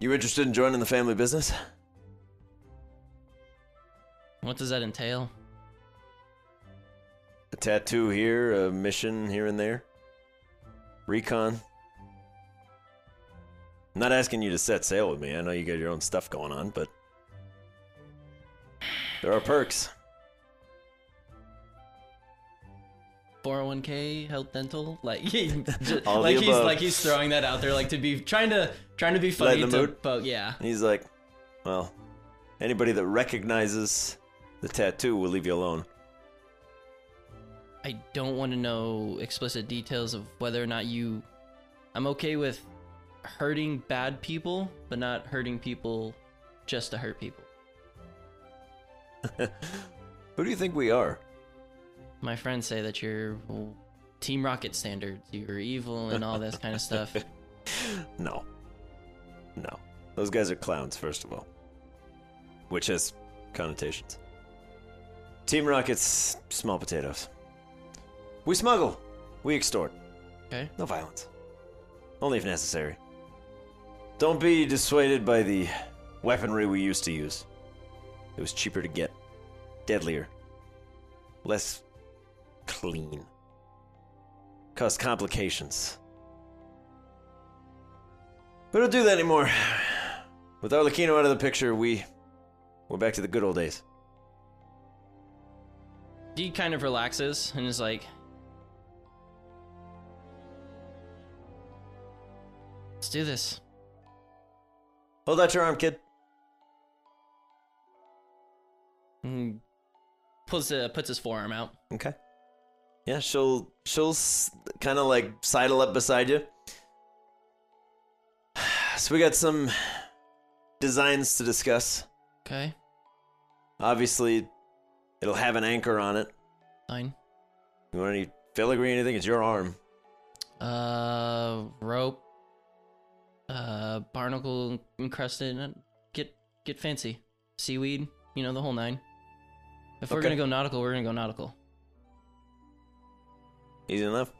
You interested in joining the family business? What does that entail? A tattoo here, a mission here and there. Recon. I'm not asking you to set sail with me. I know you got your own stuff going on, but there are perks. 401k, health, dental, like, he's throwing that out there, like, to be trying to be funny. Lighten the mood. But yeah. And he's like, well, anybody that recognizes the tattoo will leave you alone. I don't want to know explicit details of whether or not you... I'm okay with hurting bad people, but not hurting people just to hurt people. Who do you think we are? My friends say that you're Team Rocket standards. You're evil and all that kind of stuff. No. Those guys are clowns, first of all. Which has connotations. Team Rocket's small potatoes. We smuggle. We extort. Okay. No violence. Only if necessary. Don't be dissuaded by the weaponry we used to use. It was cheaper to get. Deadlier. Less clean. Caused complications. We don't do that anymore. With our Lakino out of the picture, we're back to the good old days. He kind of relaxes and is like, let's do this. Hold out your arm, kid. And puts his forearm out. Okay. Yeah, she'll kind of like sidle up beside you. So we got some designs to discuss. Okay. Obviously, it'll have an anchor on it. Fine. You want any Filigree, anything? It's your arm. Rope. Barnacle encrusted. Get fancy. Seaweed. You know, the whole nine. If we're going to go nautical, we're going to go nautical. Easy enough.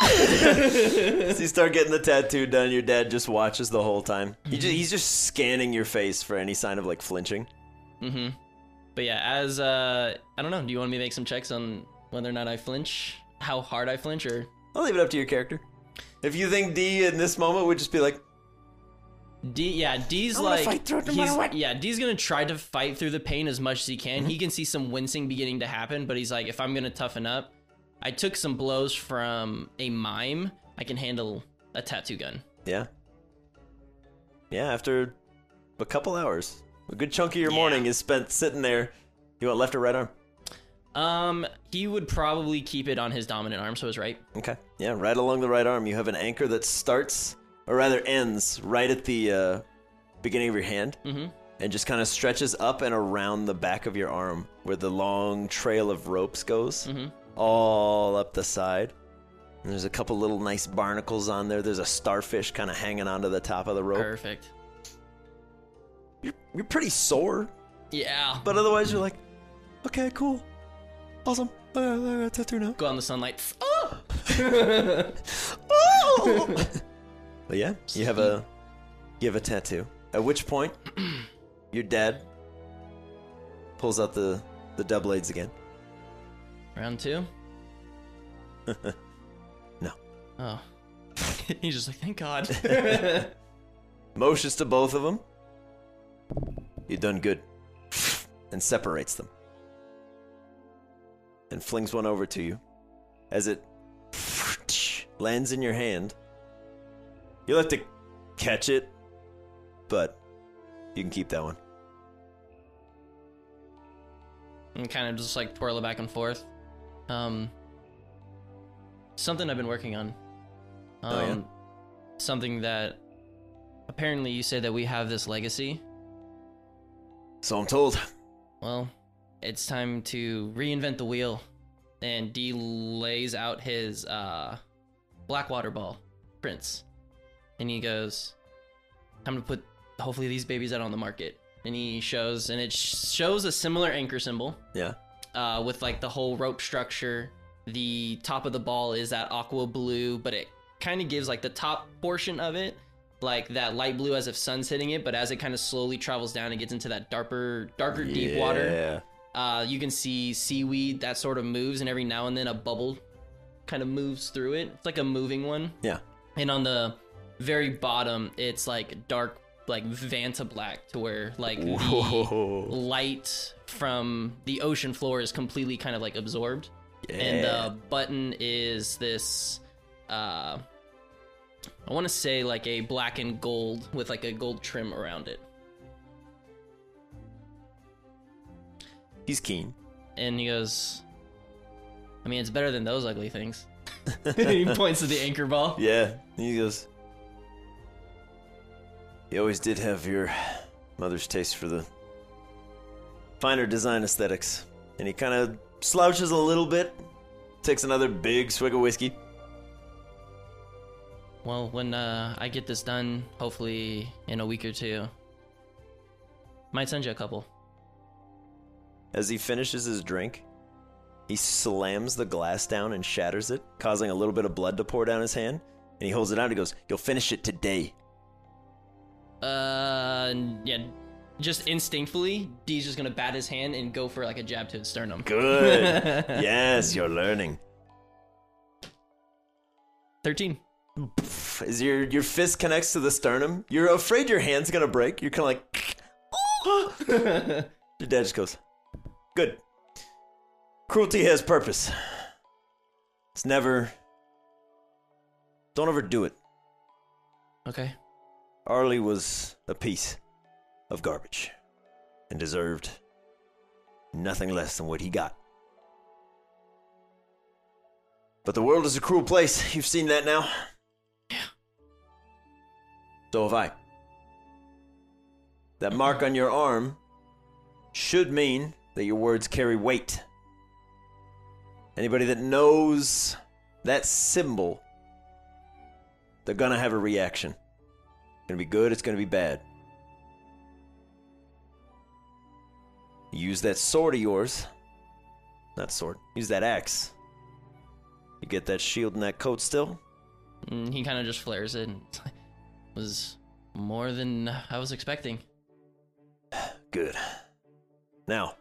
So you start getting the tattoo done. Your dad just watches the whole time. He's just scanning your face for any sign of, like, flinching. Mm-hmm. But yeah, as, I don't know, do you want me to make some checks on whether or not I flinch? How hard I flinch, or? I'll leave it up to your character. If you think D in this moment would just be like... D's D's gonna try to fight through the pain as much as he can. Mm-hmm. He can see some wincing beginning to happen, but he's like, if I'm gonna toughen up, I took some blows from a mime. I can handle a tattoo gun. Yeah. Yeah, after a couple hours, a good chunk of your morning is spent sitting there. You want left or right arm? He would probably keep it on his dominant arm, so his right. Okay. Yeah, right along the right arm. You have an anchor that starts, or rather ends, right at the beginning of your hand. Mm-hmm. And just kind of stretches up and around the back of your arm where the long trail of ropes goes. Mm-hmm. All up the side. And there's a couple little nice barnacles on there. There's a starfish kind of hanging onto the top of the rope. Perfect. You're pretty sore. Yeah. But otherwise you're like, okay, cool. Awesome. Tattoo now. Go out in the sunlight. Oh! Oh! But yeah, you have a tattoo. At which point, your dad pulls out the dub blades again. Round two? No. Oh. He's just like, thank God. Motions to both of them. You've done good. And separates them. And flings one over to you. As it lands in your hand. You'll have to catch it. But you can keep that one. And kind of just like twirl it back and forth. Something I've been working on. Something that apparently you say that we have this legacy. So I'm told. Well, it's time to reinvent the wheel. And D lays out his Blackwater ball, Prince. And he goes, time to put hopefully these babies out on the market. And he shows, and it shows a similar anchor symbol. Yeah. With like the whole rope structure. The top of the ball is that aqua blue, but it kind of gives like the top portion of it, like that light blue as if sun's hitting it, but as it kind of slowly travels down and gets into that darker deep water, you can see seaweed that sort of moves, and every now and then a bubble kind of moves through it. It's like a moving one. Yeah. And on the very bottom, it's like dark, like Vanta black, to where like the light from the ocean floor is completely kind of like absorbed. Yeah. And the button is this, I want to say like a black and gold with like a gold trim around it. He's keen. And he goes, I mean, it's better than those ugly things. He points to the anchor ball. Yeah. He goes, you always did have your mother's taste for the finer design aesthetics. And he kind of slouches a little bit, takes another big swig of whiskey. Well, when I get this done, hopefully in a week or two, might send you a couple. As he finishes his drink, he slams the glass down and shatters it, causing a little bit of blood to pour down his hand, and he holds it out and goes, you'll finish it today. Yeah. Just instinctively, D's just going to bat his hand and go for like a jab to his sternum. Good. Yes, you're learning. 13. As your fist connects to the sternum, you're afraid your hand's going to break. You're kind of like... Oh! Your dad just goes, good. Cruelty has purpose. It's never... Don't overdo it. Okay. Arlie was a piece of garbage and deserved nothing less than what he got. But the world is a cruel place. You've seen that now. Yeah. So have I. That mark on your arm should mean that your words carry weight Anybody that knows that symbol, they're gonna have a reaction. It's gonna be good, it's gonna be bad. Use that sword of yours. Not sword. Use that axe. You get that shield and that coat still? He kind of just flares it. And it was more than I was expecting. Good. Now.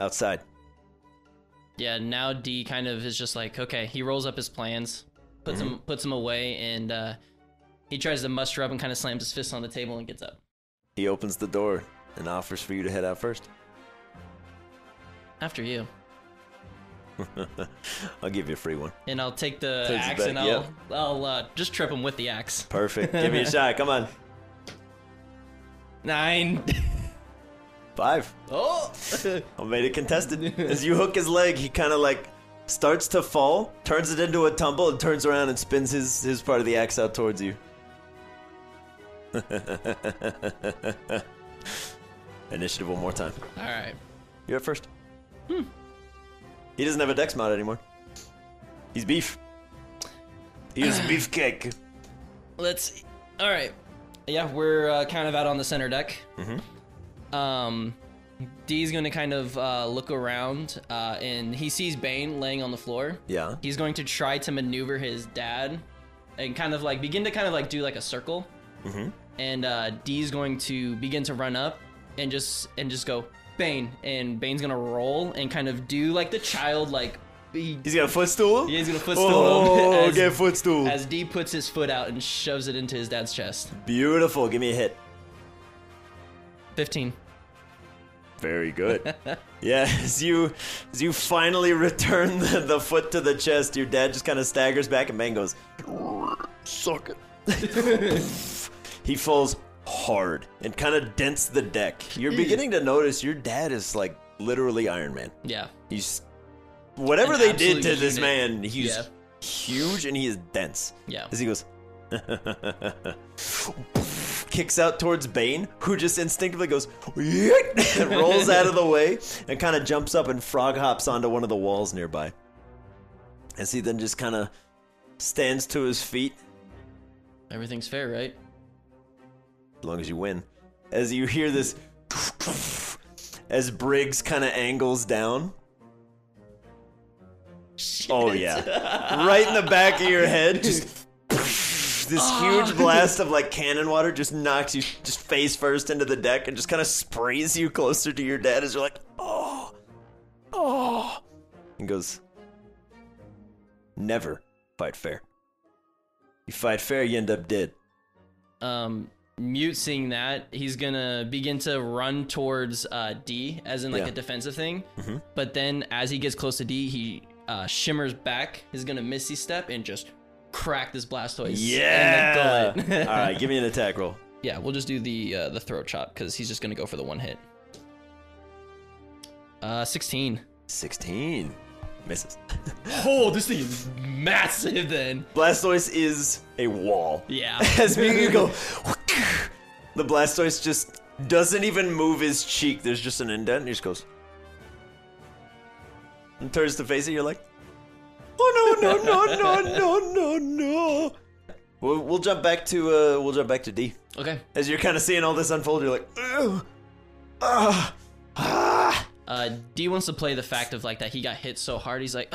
Outside. Yeah, now D kind of is just like, okay, he rolls up his plans, puts them away, and he tries to muster up and kind of slams his fist on the table and gets up. He opens the door and offers for you to head out first. After you. I'll give you a free one. And I'll take the axe and I'll just trip him with the axe. Perfect. Give me a shot. Come on. 9. 5. Oh! I made it contested. As you hook his leg, he kind of like starts to fall, turns it into a tumble, and turns around and spins his part of the axe out towards you. Initiative one more time. All right. You're at first. He doesn't have a dex mod anymore. He's beef. He's beefcake. All right. Yeah, we're kind of out on the center deck. Mm-hmm. Dee's going to kind of look around, and he sees Bane laying on the floor. Yeah. He's going to try to maneuver his dad and kind of like begin to kind of like do like a circle. Mm-hmm. And Dee's going to begin to run up and just go, Bane, and Bane's gonna roll and kind of do like the child, like he's got a footstool. Yeah, he's gonna footstool. Oh, get footstool. As D puts his foot out and shoves it into his dad's chest. Beautiful. Give me a hit. 15. Very good. Yeah, as you finally return the foot to the chest, your dad just kind of staggers back and Bane goes, "Suck it." He falls hard and kind of dents the deck. You're beginning to notice your dad is like literally Iron Man. Yeah. He's whatever an they did to this man, he's huge and he is dense. Yeah. As he goes kicks out towards Bane, who just instinctively goes and rolls out of the way and kind of jumps up and frog hops onto one of the walls nearby. As he then just kind of stands to his feet. Everything's fair, right? As long as you win. As you hear this, as Briggs kind of angles down. Shit. Oh yeah, right in the back of your head, just this huge blast of like cannon water just knocks you just face first into the deck and just kind of sprays you closer to your dad as you're like, oh, and goes, never fight fair. You fight fair, you end up dead. Mute seeing that, he's gonna begin to run towards D, as in like a defensive thing. Mm-hmm. But then as he gets close to D, he shimmers back, is gonna missy step and just crack this Blastoise. Yeah. In the gut. All right, give me an attack roll. Yeah, we'll just do the throat chop because he's just gonna go for the one hit. 16. 16 misses. Oh, this thing is massive. Then Blastoise is a wall. Yeah. As you go. The Blastoise just doesn't even move his cheek. There's just an indent, and he just goes and turns to face it. You're like, oh no, no, no, no, no, no, no. We'll jump back to D. Okay. As you're kind of seeing all this unfold, you're like, D wants to play the fact of like that he got hit so hard. He's like,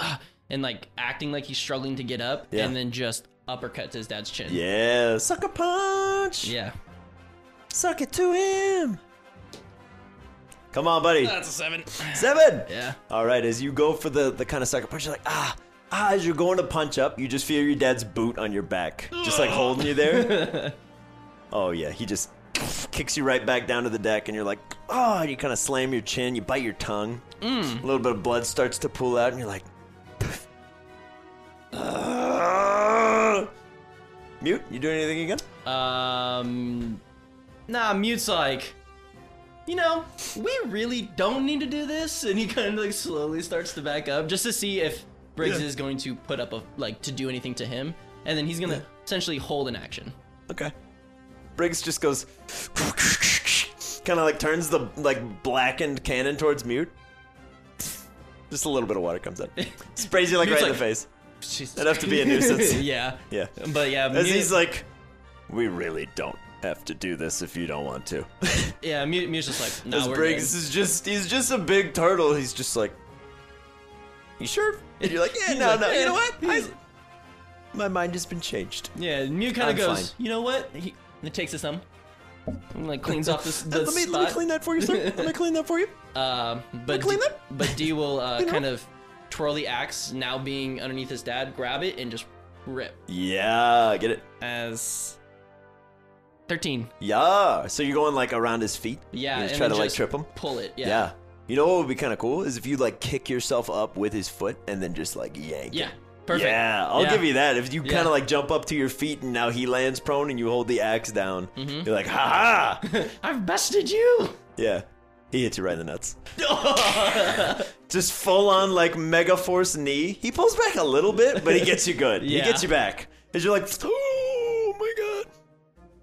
and like acting like he's struggling to get up, and then just uppercut to his dad's chin. Yeah, sucker punch. Yeah. Suck it to him! Come on, buddy. That's a 7. 7! Yeah. All right, as you go for the kind of sucker punch, you're like, as you're going to punch up, you just feel your dad's boot on your back. Just like holding you there. Oh, yeah, he just kicks you right back down to the deck, and you're like, you kind of slam your chin, you bite your tongue. A little bit of blood starts to pool out, and you're like, Mute, you doing anything again? Nah, Mute's like, you know, we really don't need to do this. And he kind of like slowly starts to back up just to see if Briggs is going to put up to do anything to him. And then he's going to essentially hold an action. Okay. Briggs just goes, kind of like turns the like blackened cannon towards Mute. Just a little bit of water comes out. Sprays you like Mute's right in the face. Jesus. That'd have to be a nuisance. Yeah. Yeah. But yeah, as he's like, we really don't have to do this if you don't want to. Yeah, Mute's just like, no, we're Briggs is just, he's just a big turtle. He's just like, you sure? And you're like, yeah, no, no, you know what? My mind has been changed. Yeah, Mute kind of goes, you know what? It takes us some. And like cleans off this let me clean that for you, sir. Let me clean that for you. But Dee will kind of twirl the axe, now being underneath his dad, grab it, and just rip. Yeah, get it. As 13. Yeah, so you're going like around his feet? Yeah. And try to like trip him? Pull it, yeah. Yeah. You know what would be kind of cool is if you like kick yourself up with his foot and then just like yank. Yeah. It. Perfect. Yeah, I'll give you that. If you kind of like jump up to your feet and now he lands prone and you hold the axe down, you're like, ha ha! I've bested you! Yeah, he hits you right in the nuts. Just full on like mega force knee. He pulls back a little bit, but he gets you good. Yeah. He gets you back. Because you're like, oh my god.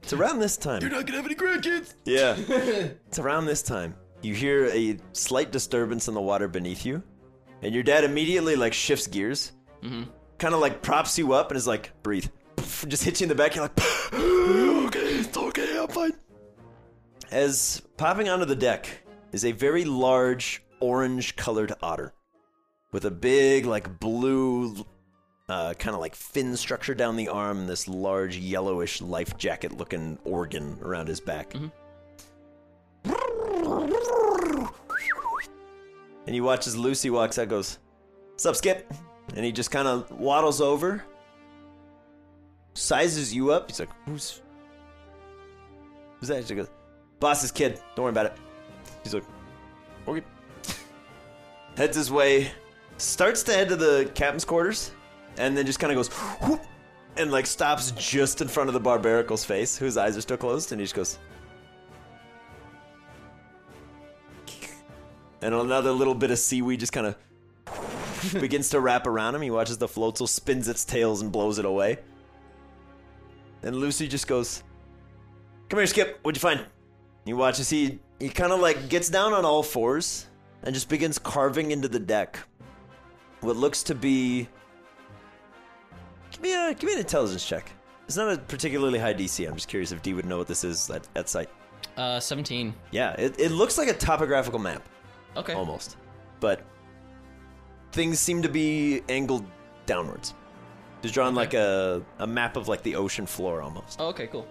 It's around this time. You're not going to have any grandkids. Yeah. It's around this time. You hear a slight disturbance in the water beneath you, and your dad immediately like shifts gears. Mm-hmm. Kind of like props you up and is like, breathe. Just hits you in the back. You're like, okay, it's okay, I'm fine. As popping onto the deck is a very large orange-colored otter with a big like blue kind of like fin structure down the arm, this large yellowish life jacket-looking organ around his back. Mm-hmm. And he watches Lucy walks out, goes, "What's up, Skip?" And he just kind of waddles over, sizes you up. He's like, who's that? He goes, "Boss's kid. Don't worry about it." He's like, okay. Heads his way, starts to head to the captain's quarters, and then just kind of goes, whoop, and like stops just in front of the Barbaracle's face, whose eyes are still closed, and he just goes. And another little bit of seaweed just kind of begins to wrap around him. He watches the Floatzel spins its tails and blows it away. And Lucy just goes, "Come here, Skip. What'd you find?" He watches. He kind of like gets down on all fours and just begins carving into the deck. What looks to be... Give me an intelligence check. It's not a particularly high DC. I'm just curious if Dee would know what this is at sight. 17. Yeah, it looks like a topographical map. Okay. Almost. But... things seem to be angled downwards. Just drawing like a map of like the ocean floor almost. Oh, okay, cool.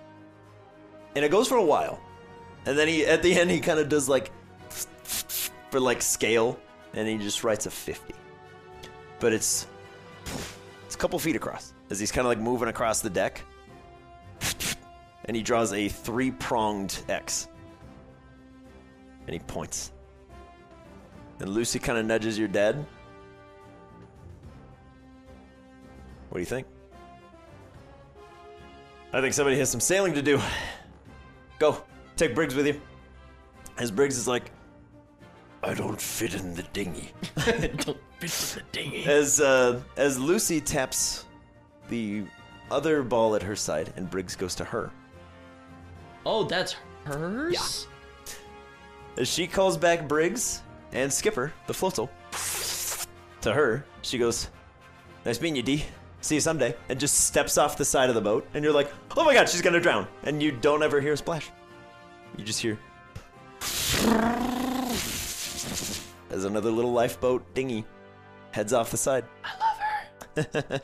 And it goes for a while. And then at the end he kind of does like for like scale and he just writes a 50. But it's a couple feet across as he's kind of like moving across the deck. And he draws a 3-pronged X. And he points. And Lucy kind of nudges your dad. What do you think? I think somebody has some sailing to do. Go, take Briggs with you. As Briggs is like, I don't fit in the dinghy. I don't fit in the dinghy. As Lucy taps the other ball at her side and Briggs goes to her. Oh, that's hers? Yeah. As she calls back Briggs and Skipper, the Floatzel, to her, she goes, "Nice meeting you, Dee. See you someday," and just steps off the side of the boat, and you're like, oh my god, she's gonna drown, and you don't ever hear a splash. You just hear as another little lifeboat dinghy heads off the side. I love her.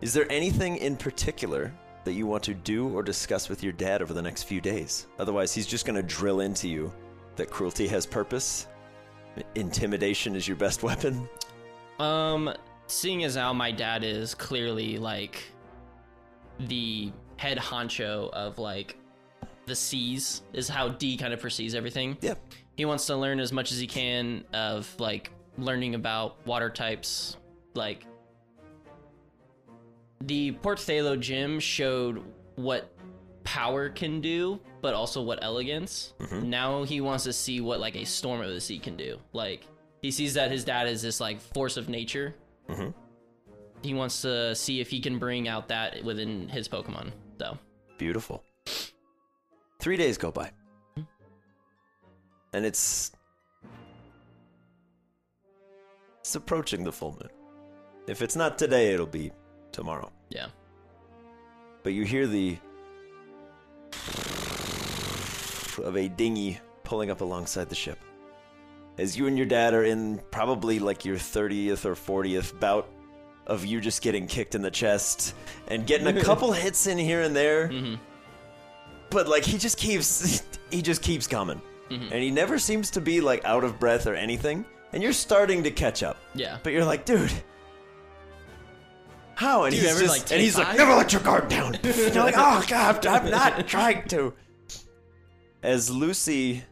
Is there anything in particular that you want to do or discuss with your dad over the next few days? Otherwise, he's just gonna drill into you that cruelty has purpose, intimidation is your best weapon. Seeing as how my dad is clearly, like, the head honcho of, like, the seas, is how Dee kind of perceives everything. Yeah. He wants to learn as much as he can of, like, learning about water types. Like, the Port Thalo gym showed what power can do, but also what elegance. Mm-hmm. Now he wants to see what, like, a storm of the sea can do. Like... he sees that his dad is this, like, force of nature. Mm-hmm. He wants to see if he can bring out that within his Pokemon, though. Beautiful. 3 days go by. Mm-hmm. And it's It's approaching the full moon. If it's not today, it'll be tomorrow. Yeah. But you hear the of a dinghy pulling up alongside the ship. As you and your dad are in probably like your 30th or 40th bout of you just getting kicked in the chest and getting a couple hits in here and there. Mm-hmm. But like he just keeps coming. Mm-hmm. And he never seems to be like out of breath or anything. And you're starting to catch up. Yeah. But you're like, dude, how? And he's like, never let your guard down. And you're like, oh God, I'm not trying to. As Lucy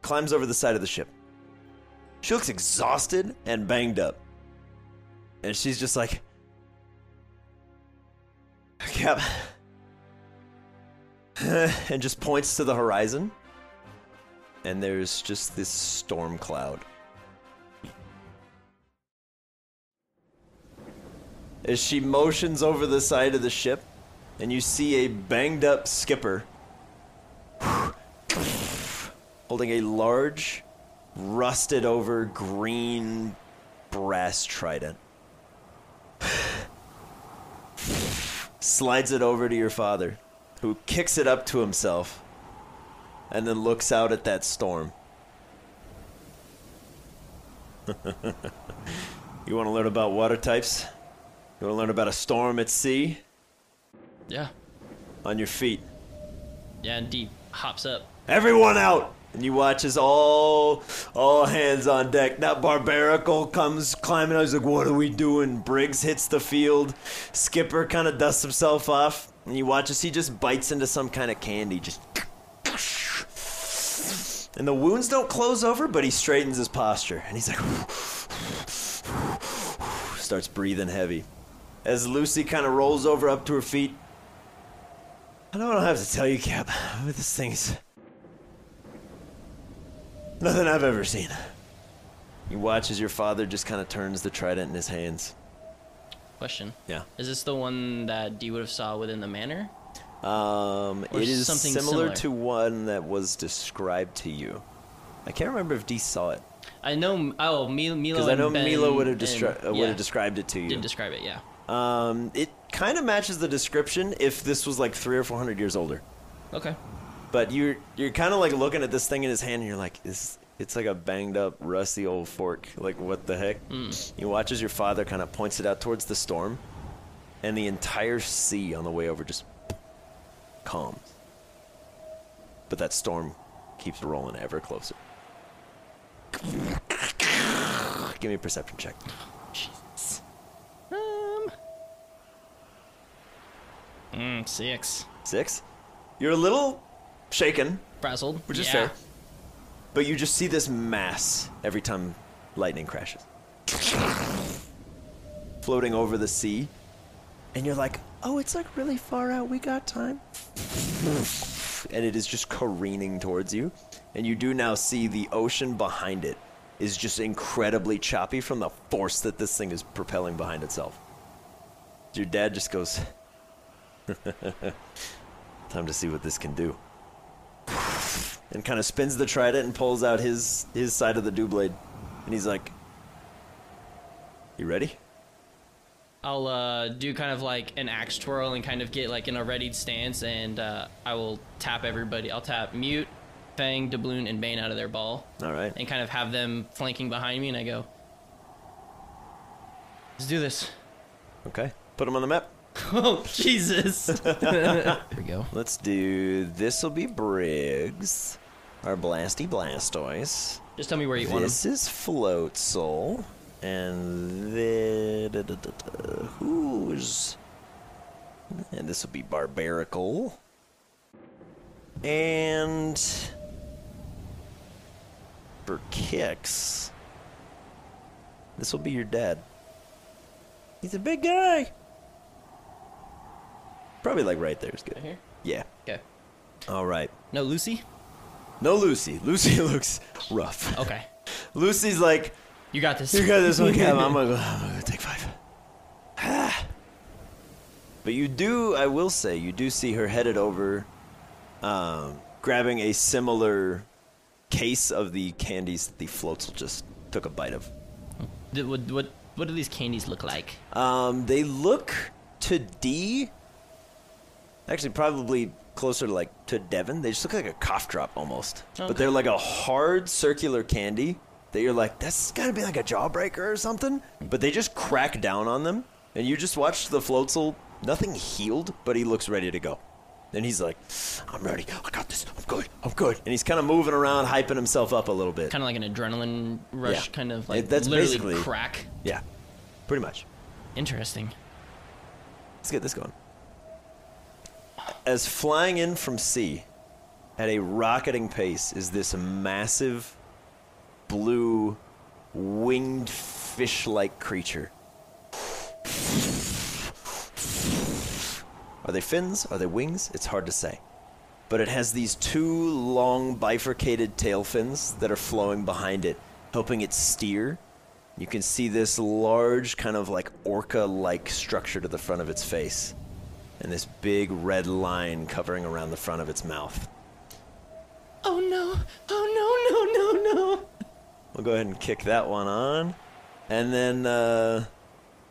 climbs over the side of the ship, she looks exhausted and banged up. And she's just like, Cap. And just points to the horizon. And there's just this storm cloud. As she motions over the side of the ship, and you see a banged up skipper holding a large, rusted over green brass trident. Slides it over to your father, who kicks it up to himself, and then looks out at that storm. You want to learn about water types? You want to learn about a storm at sea? Yeah. On your feet. Yeah, and Dee hops up. Everyone out! And you watch as all hands on deck. Now Barbaracle comes climbing. I was like, what are we doing? Briggs hits the field. Skipper kind of dusts himself off. And you watch as he just bites into some kind of candy. Just... And the wounds don't close over, but he straightens his posture. And he's like... Starts breathing heavy. As Lucy kind of rolls over up to her feet. I don't have to tell you, Cap. This thing's... nothing I've ever seen. You watch as your father just kind of turns the trident in his hands. Question. Yeah. Is this the one that Dee would have saw within the manor? It is similar to one that was described to you. I can't remember if Dee saw it. I know. Oh, Milo. Because I know Milo would have described it to you. Did describe it, yeah. It kind of matches the description if this was like 300 or 400 years older. Okay. But you're kind of like looking at this thing in his hand, and you're like, it's like a banged up, rusty old fork. Like, what the heck? Mm. You watch as your father kind of points it out towards the storm, and the entire sea on the way over just calms. But that storm keeps rolling ever closer. Give me a perception check. Jesus. 6. 6? You're a little... shaken. Frazzled. Which is fair. But you just see this mass every time lightning crashes. Floating over the sea. And you're like, oh, it's like really far out. We got time. And it is just careening towards you. And you do now see the ocean behind it is just incredibly choppy from the force that this thing is propelling behind itself. Your dad just goes, time to see what this can do. And kind of spins the trident and pulls out his side of the dew blade. And he's like, you ready? I'll do kind of like an axe twirl and kind of get like in a readied stance. And I will tap everybody. I'll tap Mute, Fang, Dubloon, and Bane out of their ball. All right. And kind of have them flanking behind me. And I go, let's do this. Okay. Put them on the map. Oh, Jesus. Here we go. Let's do... this'll be Briggs. Our Blasty Blastoise. Just tell me where you want him. This is Floatzel. And then... who's... and this'll be Barbaracle. And... for kicks... this'll be your dad. He's a big guy! Probably like right there is good. Right here? Yeah. Okay. All right. No Lucy? No Lucy. Lucy looks rough. Okay. Lucy's like... you got this. You got this one, Cam. I'm going to take 5. But you do, I will say, you do see her headed over, grabbing a similar case of the candies that the Floatzel just took a bite of. What do these candies look like? They look to D. Actually, probably closer to like to Devon. They just look like a cough drop almost. Okay. But they're like a hard circular candy that you're like, that's gotta be like a jawbreaker or something. But they just crack down on them, and you just watch the Floatzel. Nothing healed, but he looks ready to go. Then he's like, I'm ready. I got this. I'm good. I'm good. And he's kind of moving around, hyping himself up a little bit. Kind of like an adrenaline rush, yeah. Kind of like it, that's literally basically, crack. Yeah, pretty much. Interesting. Let's get this going. As flying in from sea at a rocketing pace is this massive blue winged fish-like creature. Are they fins? Are they wings? It's hard to say. But it has these two long bifurcated tail fins that are flowing behind it, helping it steer. You can see this large kind of like orca-like structure to the front of its face, and this big red line covering around the front of its mouth. Oh no! Oh no, no, no, no! We'll go ahead and kick that one on. And then,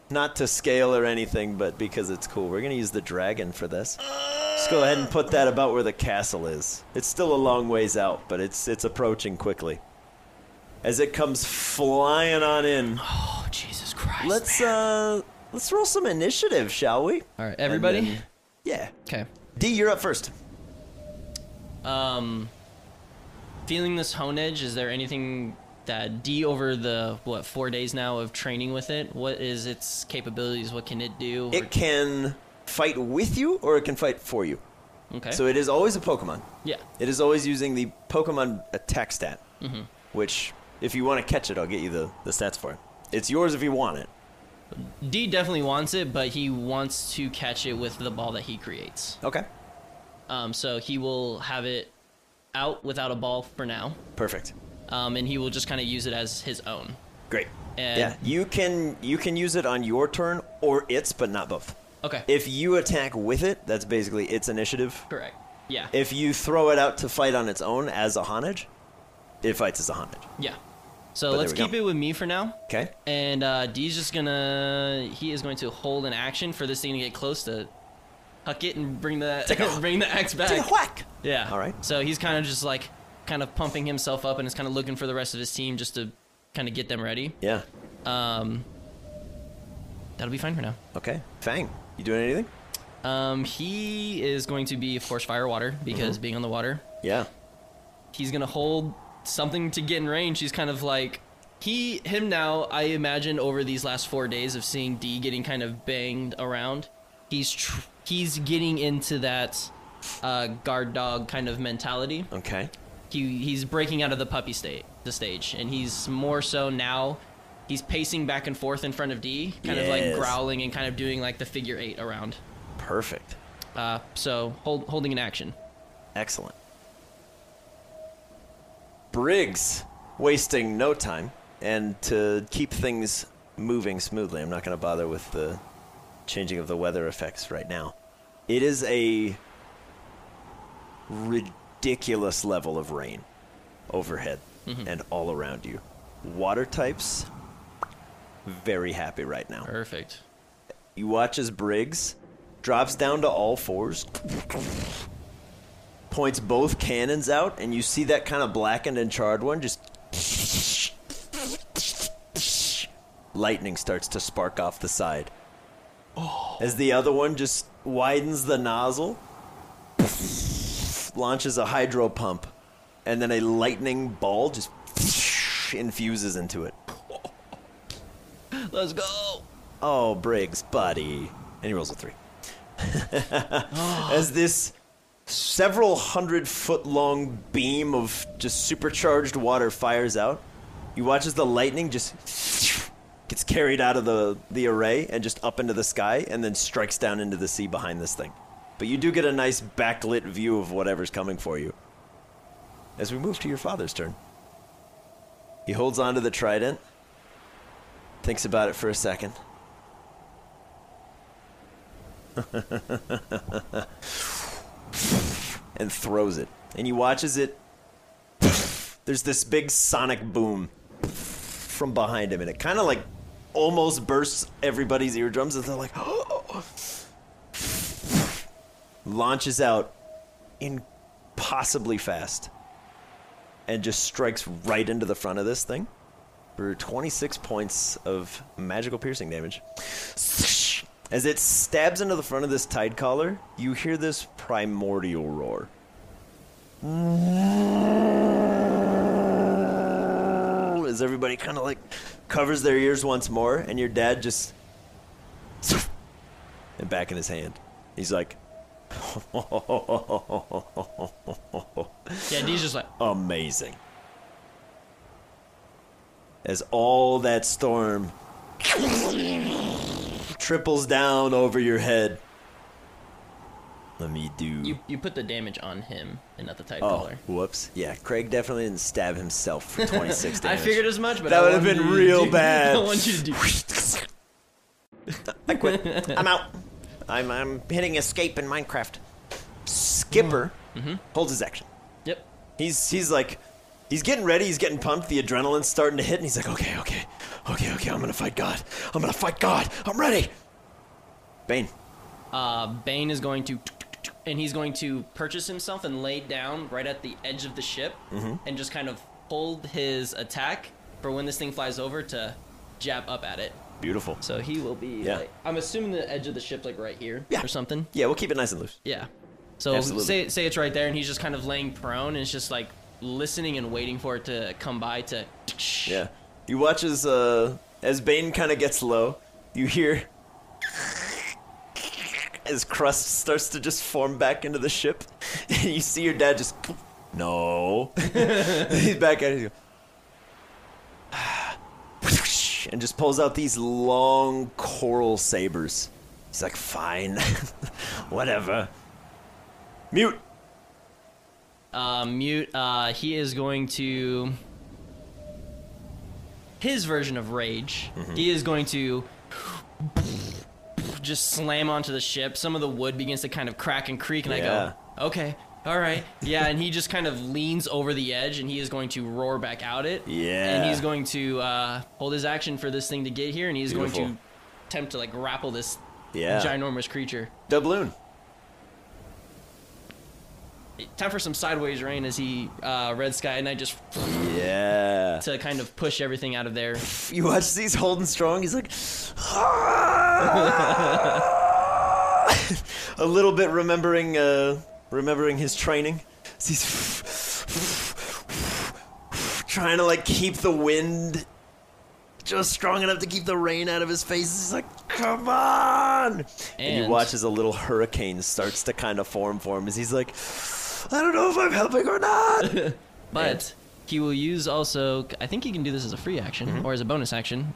not to scale or anything, but because it's cool. We're going to use the dragon for this. Just go ahead and put that about where the castle is. It's still a long ways out, but it's approaching quickly. As it comes flying on in. Oh, Jesus Christ, let's roll some initiative, shall we? All right, everybody? Then, yeah. Okay. D, you're up first. Feeling this Honedge, is there anything... that D over the, 4 days now of training with it? What is its capabilities? What can it do? It can fight with you, or it can fight for you. Okay. So it is always a Pokemon. Yeah. It is always using the Pokemon attack stat, which, if you want to catch it, I'll get you the stats for it. It's yours if you want it. D definitely wants it, but he wants to catch it with the ball that he creates. Okay. So he will have it out without a ball for now. Perfect. And he will just kind of use it as his own. Great. And yeah, you can use it on your turn or its, but not both. Okay. If you attack with it, that's basically its initiative. Correct. Yeah. If you throw it out to fight on its own as a Honedge, it fights as a Honedge. Yeah. So let's keep it with me for now. Okay. And D's just going to hold an action for this thing to get close to Huck it and bring the axe back. Take a whack. Yeah. All right. So he's kind of just like, kind of pumping himself up and is kind of looking for the rest of his team just to kind of get them ready. Yeah. That'll be fine for now. Okay. Fang, you doing anything? He is going to be, of course, fire water because being on the water. Yeah. He's going to hold something to get in range. He's kind of like, him now, I imagine over these last 4 days of seeing D getting kind of banged around, he's getting into that guard dog kind of mentality. Okay. He's breaking out of the puppy state, the stage, and he's more so now, he's pacing back and forth in front of D, kind of like growling and kind of doing like the figure eight around. Perfect. So holding an action. Excellent. Briggs, wasting no time, and to keep things moving smoothly, I'm not going to bother with the changing of the weather effects right now. It is a ridiculous level of rain overhead and all around you. Water types, very happy right now. Perfect. You watch as Briggs drops down to all fours, points both cannons out, and you see that kind of blackened and charred one just... lightning starts to spark off the side. Oh. As the other one just widens the nozzle... launches a hydro pump, and then a lightning ball just infuses into it. Let's go! Oh, Briggs, buddy. And he rolls a 3. As this several 100-foot-long beam of just supercharged water fires out, you watch as the lightning just gets carried out of the array and just up into the sky, and then strikes down into the sea behind this thing. But you do get a nice backlit view of whatever's coming for you. As we move to your father's turn. He holds onto the trident, thinks about it for a second. And throws it. And he watches it. There's this big sonic boom. from behind him, and it kind of like almost bursts everybody's eardrums, and they're like, oh. Launches out impossibly fast and just strikes right into the front of this thing for 26 points of magical piercing damage. As it stabs into the front of this Tidecaller, you hear this primordial roar. As everybody kind of like covers their ears once more, and your dad just... and back in his hand. He's like... yeah, and he's just like... amazing. As all that storm... triples down over your head. Let me do... You put the damage on him and not the Tidecaller. Oh, whoops. Yeah, Craig definitely didn't stab himself for 26 damage. I figured as much, but that would have been real bad. I want you to do... I quit. I'm out. I'm hitting escape in Minecraft. Skipper holds his action. Yep. He's like... he's getting ready, he's getting pumped, the adrenaline's starting to hit, and he's like, okay, I'm gonna fight God. I'm gonna fight God. I'm ready. Bane. Bane is going to, and he's going to purchase himself and lay down right at the edge of the ship and just kind of hold his attack for when this thing flies over to jab up at it. Beautiful. So he will be, like, I'm assuming the edge of the ship's like right here or something. Yeah, we'll keep it nice and loose. Yeah. So say it's right there, and he's just kind of laying prone, and it's just like, listening and waiting for it to come by to... yeah. You watch as Bane kind of gets low, you hear... as Crust starts to just form back into the ship, and you see your dad just... no. He's back at it. And just pulls out these long coral sabers. He's like, fine. Whatever. Mute. He is going to... his version of rage. He is going to... just slam onto the ship. Some of the wood begins to kind of crack and creak, and I go, okay, all right. Yeah, and he just kind of leans over the edge, and he is going to roar back out it. Yeah. And he's going to hold his action for this thing to get here, and he's going to attempt to, like, grapple this ginormous creature. Dubloon. Time for some sideways rain as he Red Sky and I just to kind of push everything out of there. You watch these holding strong. He's like a little bit remembering his training. So he's trying to like keep the wind just strong enough to keep the rain out of his face. He's like, come on! And you watch as a little hurricane starts to kind of form for him as he's like, I don't know if I'm helping or not. But he will use also, I think he can do this as a free action or as a bonus action.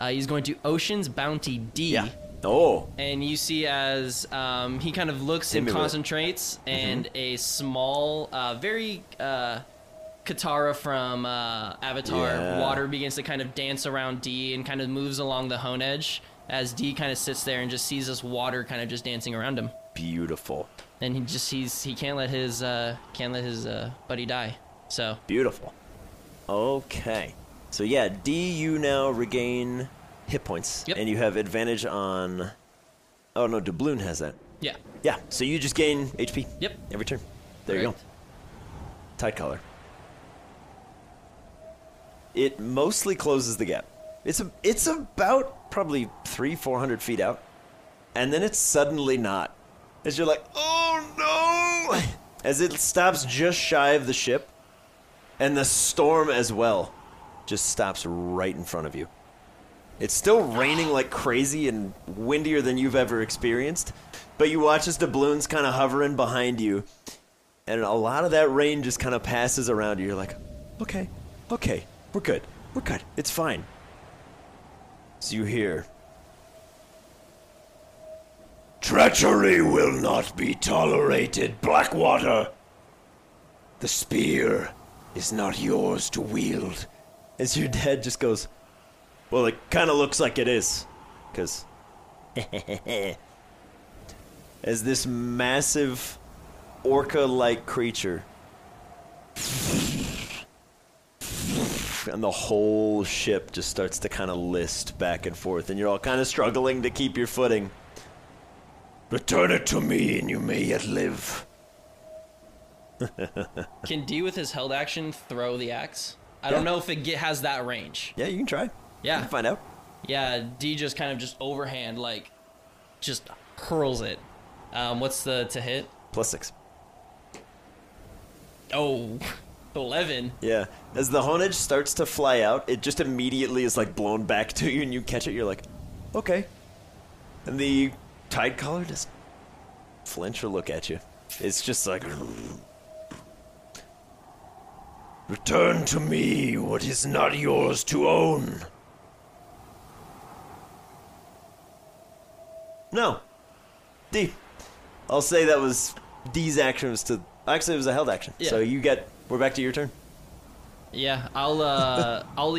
He's going to Ocean's Bounty D. Yeah. Oh. And you see as he kind of looks and concentrates, and a small, very Katara from Avatar water begins to kind of dance around D and kind of moves along the Honedge as D kind of sits there and just sees this water kind of just dancing around him. Beautiful. And he just he can't let his buddy die. So beautiful. Okay. So yeah, D, you now regain hit points, and you have advantage on. Oh no, Dubloon has that. Yeah. Yeah. So you just gain HP. Yep. Every turn. There you go. Tidecaller. It mostly closes the gap. It's about probably 400 feet out, and then it's suddenly not. As you're like, oh no! As it stops just shy of the ship, and the storm as well just stops right in front of you. It's still raining like crazy and windier than you've ever experienced, but you watch as the balloon's kind of hovering behind you, and a lot of that rain just kind of passes around you. You're like, okay. We're good. It's fine. So you hear. Treachery will not be tolerated, Blackwater. The spear is not yours to wield. As your dad just goes, well, it kind of looks like it is. Because. As this massive orca-like creature. and the whole ship just starts to kind of list back and forth, and you're all kind of struggling to keep your footing. Return it to me, and you may yet live. Can D with his held action throw the axe? I don't know if it has that range. Yeah, you can try. Yeah. You can find out. Yeah, D just kind of just overhand, like, just hurls it. What's the to hit? +6. Oh, 11. Yeah. As the Honedge starts to fly out, it just immediately is, like, blown back to you, and you catch it, you're like, okay. And the Tidecaller just flinch or look at you. It's just like, return to me what is not yours to own. No. D. I'll say that was D's action was to... Actually, it was a held action. Yeah. So you get... We're back to your turn. Yeah, I'll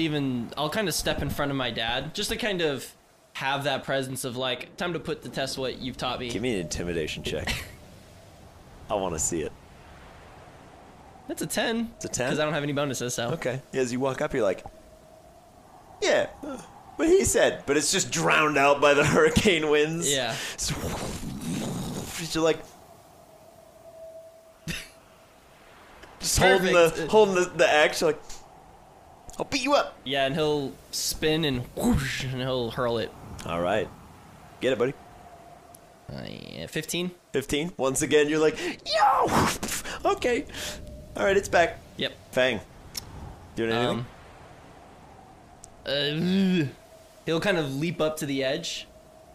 kind of step in front of my dad just to kind of have that presence of, like, time to put to test what you've taught me. Give me an intimidation check. I want to see it. That's a 10. It's a 10? Because I don't have any bonuses, so... Okay. As you walk up, you're like, yeah, what he said. But it's just drowned out by the hurricane winds. Yeah. So, you're like... Just holding the axe, you're like, I'll beat you up. Yeah, and he'll spin and whoosh, and he'll hurl it. All right. Get it, buddy. 15. 15. Once again, you're like, yo! Okay. All right, it's back. Yep. Fang. Doing anything? He'll kind of leap up to the edge,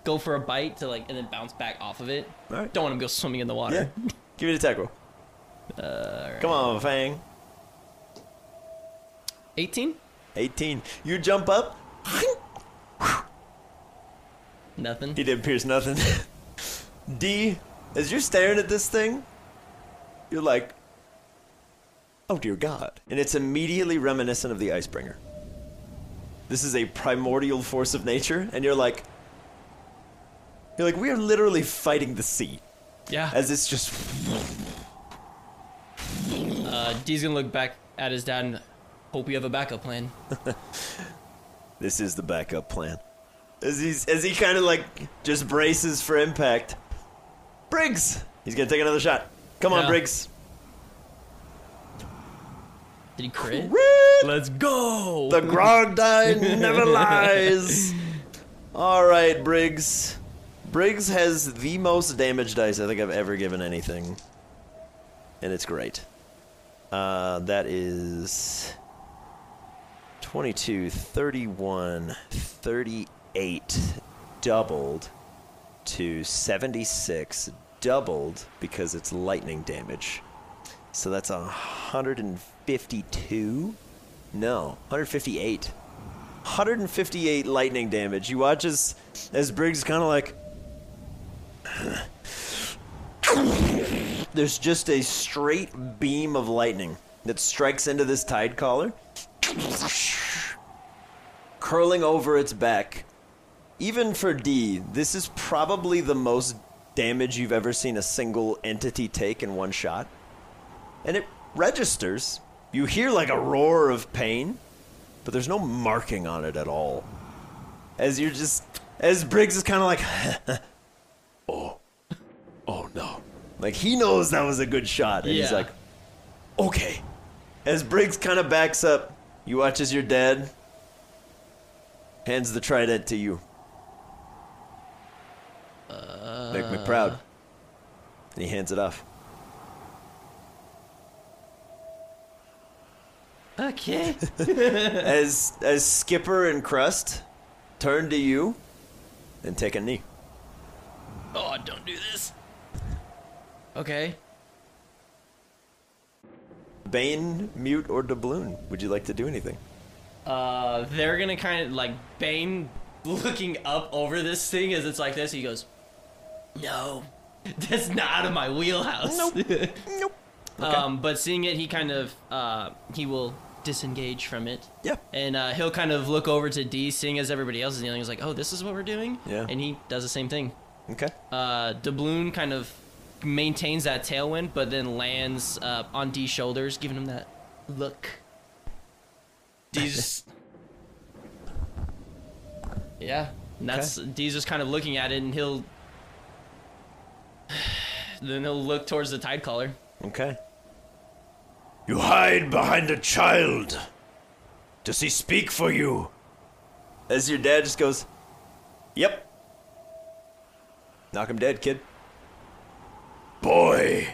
go for a bite to, like, and then bounce back off of it. All right. Don't want him to go swimming in the water. Yeah. Give it a tackle. Right. Come on, Fang. 18. 18. You jump up. Nothing. He didn't pierce nothing. D, as you're staring at this thing, you're like, oh, dear God. And it's immediately reminiscent of the Icebringer. This is a primordial force of nature, and you're like, we are literally fighting the sea. Yeah. As it's just... D's gonna look back at his dad and hope we have a backup plan. This is the backup plan. As he kind of, like, just braces for impact. Briggs! He's gonna take another shot. Come on, Briggs. Did he crit? Let's go! The Grogdine never lies! Alright, Briggs. Briggs has the most damage dice I think I've ever given anything. And it's great. That is... 22, 31, 38, doubled to 76, doubled because it's lightning damage. So that's 152? No, 158. 158 lightning damage. You watch as Briggs is kind of like... There's just a straight beam of lightning that strikes into this Tidecaller, curling over its back. Even for D, this is probably the most damage you've ever seen a single entity take in one shot. And it registers. You hear, like, a roar of pain, but there's no marking on it at all. As Briggs is kind of like, oh no. Like, he knows that was a good shot, and he's like, okay. As Briggs kind of backs up, you watch as your dad hands the trident to you. Make me proud. And he hands it off. Okay. as Skipper and Crust turn to you and take a knee. Oh, don't do this. Okay. Bane, Mute, or Dubloon, would you like to do anything? They're gonna kind of, like, Bane looking up over this thing as it's like this. He goes, no, that's not out of my wheelhouse. Nope. Okay. But seeing it, he kind of, he will... disengage from it. Yeah. And he'll kind of look over to D, seeing as everybody else is kneeling. He's like, oh, this is what we're doing? Yeah. And he does the same thing. Okay. Dubloon kind of maintains that tailwind, but then lands on D's shoulders, giving him that look. Dee's... yeah. And that's okay. Dee's just kind of looking at it, and he'll... then he'll look towards the Tidecaller. Okay. You hide behind a child. Does he speak for you? As your dad just goes, yep. Knock him dead, kid. Boy.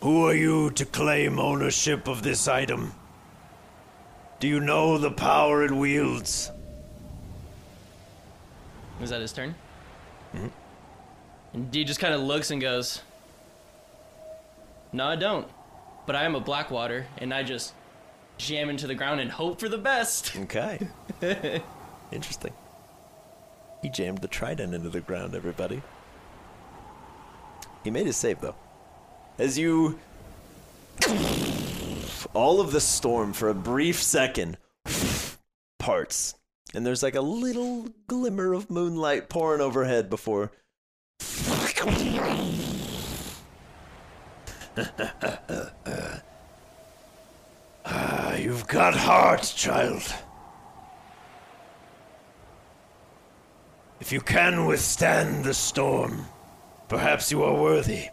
Who are you to claim ownership of this item? Do you know the power it wields? Is that his turn? Mm-hmm. And Dee just kind of looks and goes, no, I don't. But I am a Blackwater, and I just jam into the ground and hope for the best. Okay. Interesting. He jammed the trident into the ground, everybody. He made his save, though. As you... all of the storm, for a brief second, parts. And there's like a little glimmer of moonlight pouring overhead before... you've got heart, child. If you can withstand the storm, perhaps you are worthy.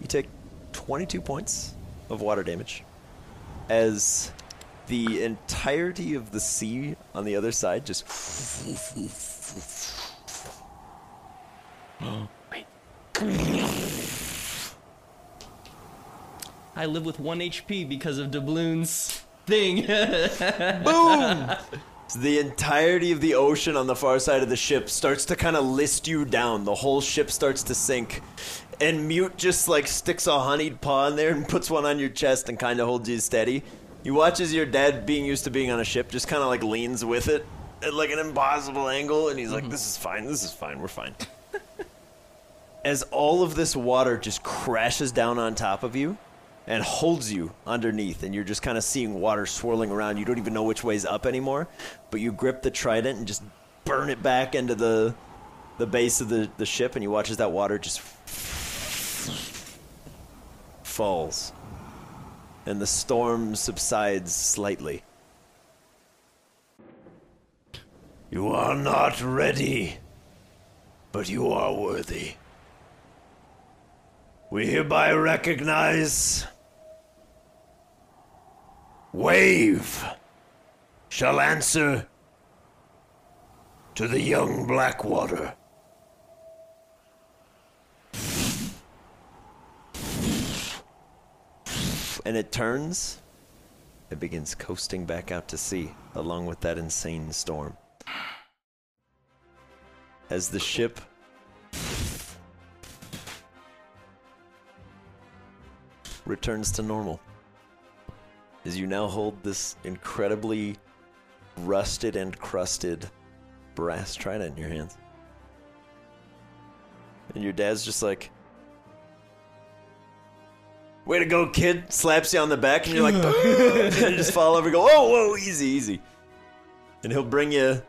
You take 22 points of water damage as the entirety of the sea on the other side just... wait. I live with 1 HP because of Dubloon's thing. Boom! So the entirety of the ocean on the far side of the ship starts to kind of list you down. The whole ship starts to sink. And Mute just, like, sticks a honeyed paw in there and puts one on your chest and kind of holds you steady. You watch as your dad, being used to being on a ship, just kind of, like, leans with it at, like, an impossible angle. And he's like, this is fine, we're fine. As all of this water just crashes down on top of you and holds you underneath, and you're just kind of seeing water swirling around. You don't even know which way's up anymore, but you grip the trident and just burn it back into the base of the ship, and you watch as that water just falls, and the storm subsides slightly. You are not ready, but you are worthy. We hereby recognize Wave shall answer to the young Blackwater. And it turns, it begins coasting back out to sea, along with that insane storm. As the ship returns to normal, as you now hold this incredibly rusted and crusted brass trident in your hands. And your dad's just like, way to go, kid, slaps you on the back, and you're like, and just fall over and go, oh, whoa, easy, easy. And he'll bring you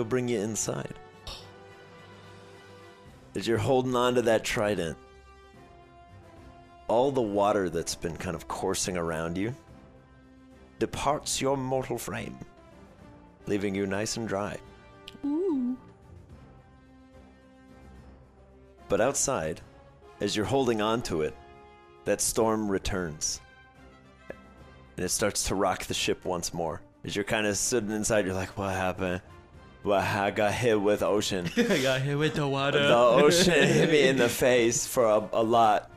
inside. As you're holding on to that trident, all the water that's been kind of coursing around you departs your mortal frame, leaving you nice and dry. Ooh. But outside, as you're holding on to it, that storm returns, and it starts to rock the ship once more. As you're kind of sitting inside, you're like, what happened? Well, I got hit with ocean. I got hit with the water. The ocean hit me in the face for a lot.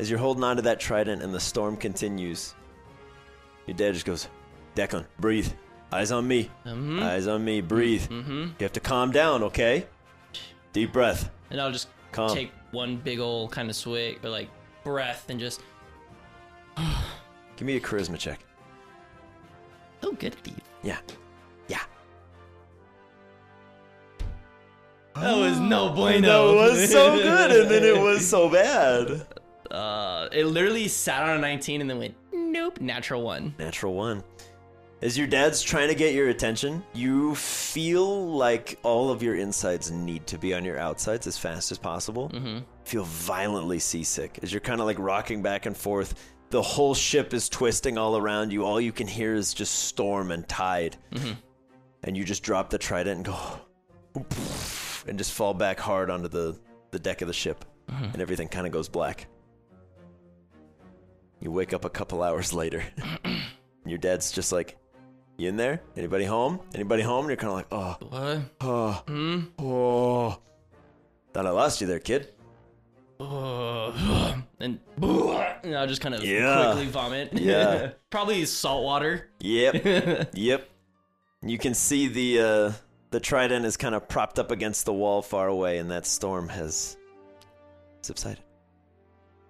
As you're holding on to that trident and the storm continues, your dad just goes, Declan, breathe. Eyes on me. Mm-hmm. Eyes on me. Breathe. Mm-hmm. You have to calm down, okay? Deep breath. And I'll just take one big ol' kind of swig, or like breath, and just... Give me a charisma check. Oh, good. Yeah. Yeah. That was no bueno. That was so good, and then it was so bad. It literally sat on a 19 and then went, Nope. Natural one. Natural one. As your dad's trying to get your attention, you feel like all of your insides need to be on your outsides as fast as possible. Mm-hmm. Feel violently seasick as you're kind of like rocking back and forth. The whole ship is twisting all around you. All you can hear is just storm and tide. Mm-hmm. And you just drop the trident and go... and just fall back hard onto the deck of the ship. Mm-hmm. And everything kind of goes black. You wake up a couple hours later. Your dad's just like... You in there? Anybody home? Anybody home? And you're kind of like, oh. What? Oh. Hmm? Oh. Thought I lost you there, kid. And I'll just kind of quickly vomit. Yeah. Probably salt water. Yep. Yep. You can see the trident is kind of propped up against the wall far away, and that storm has subsided.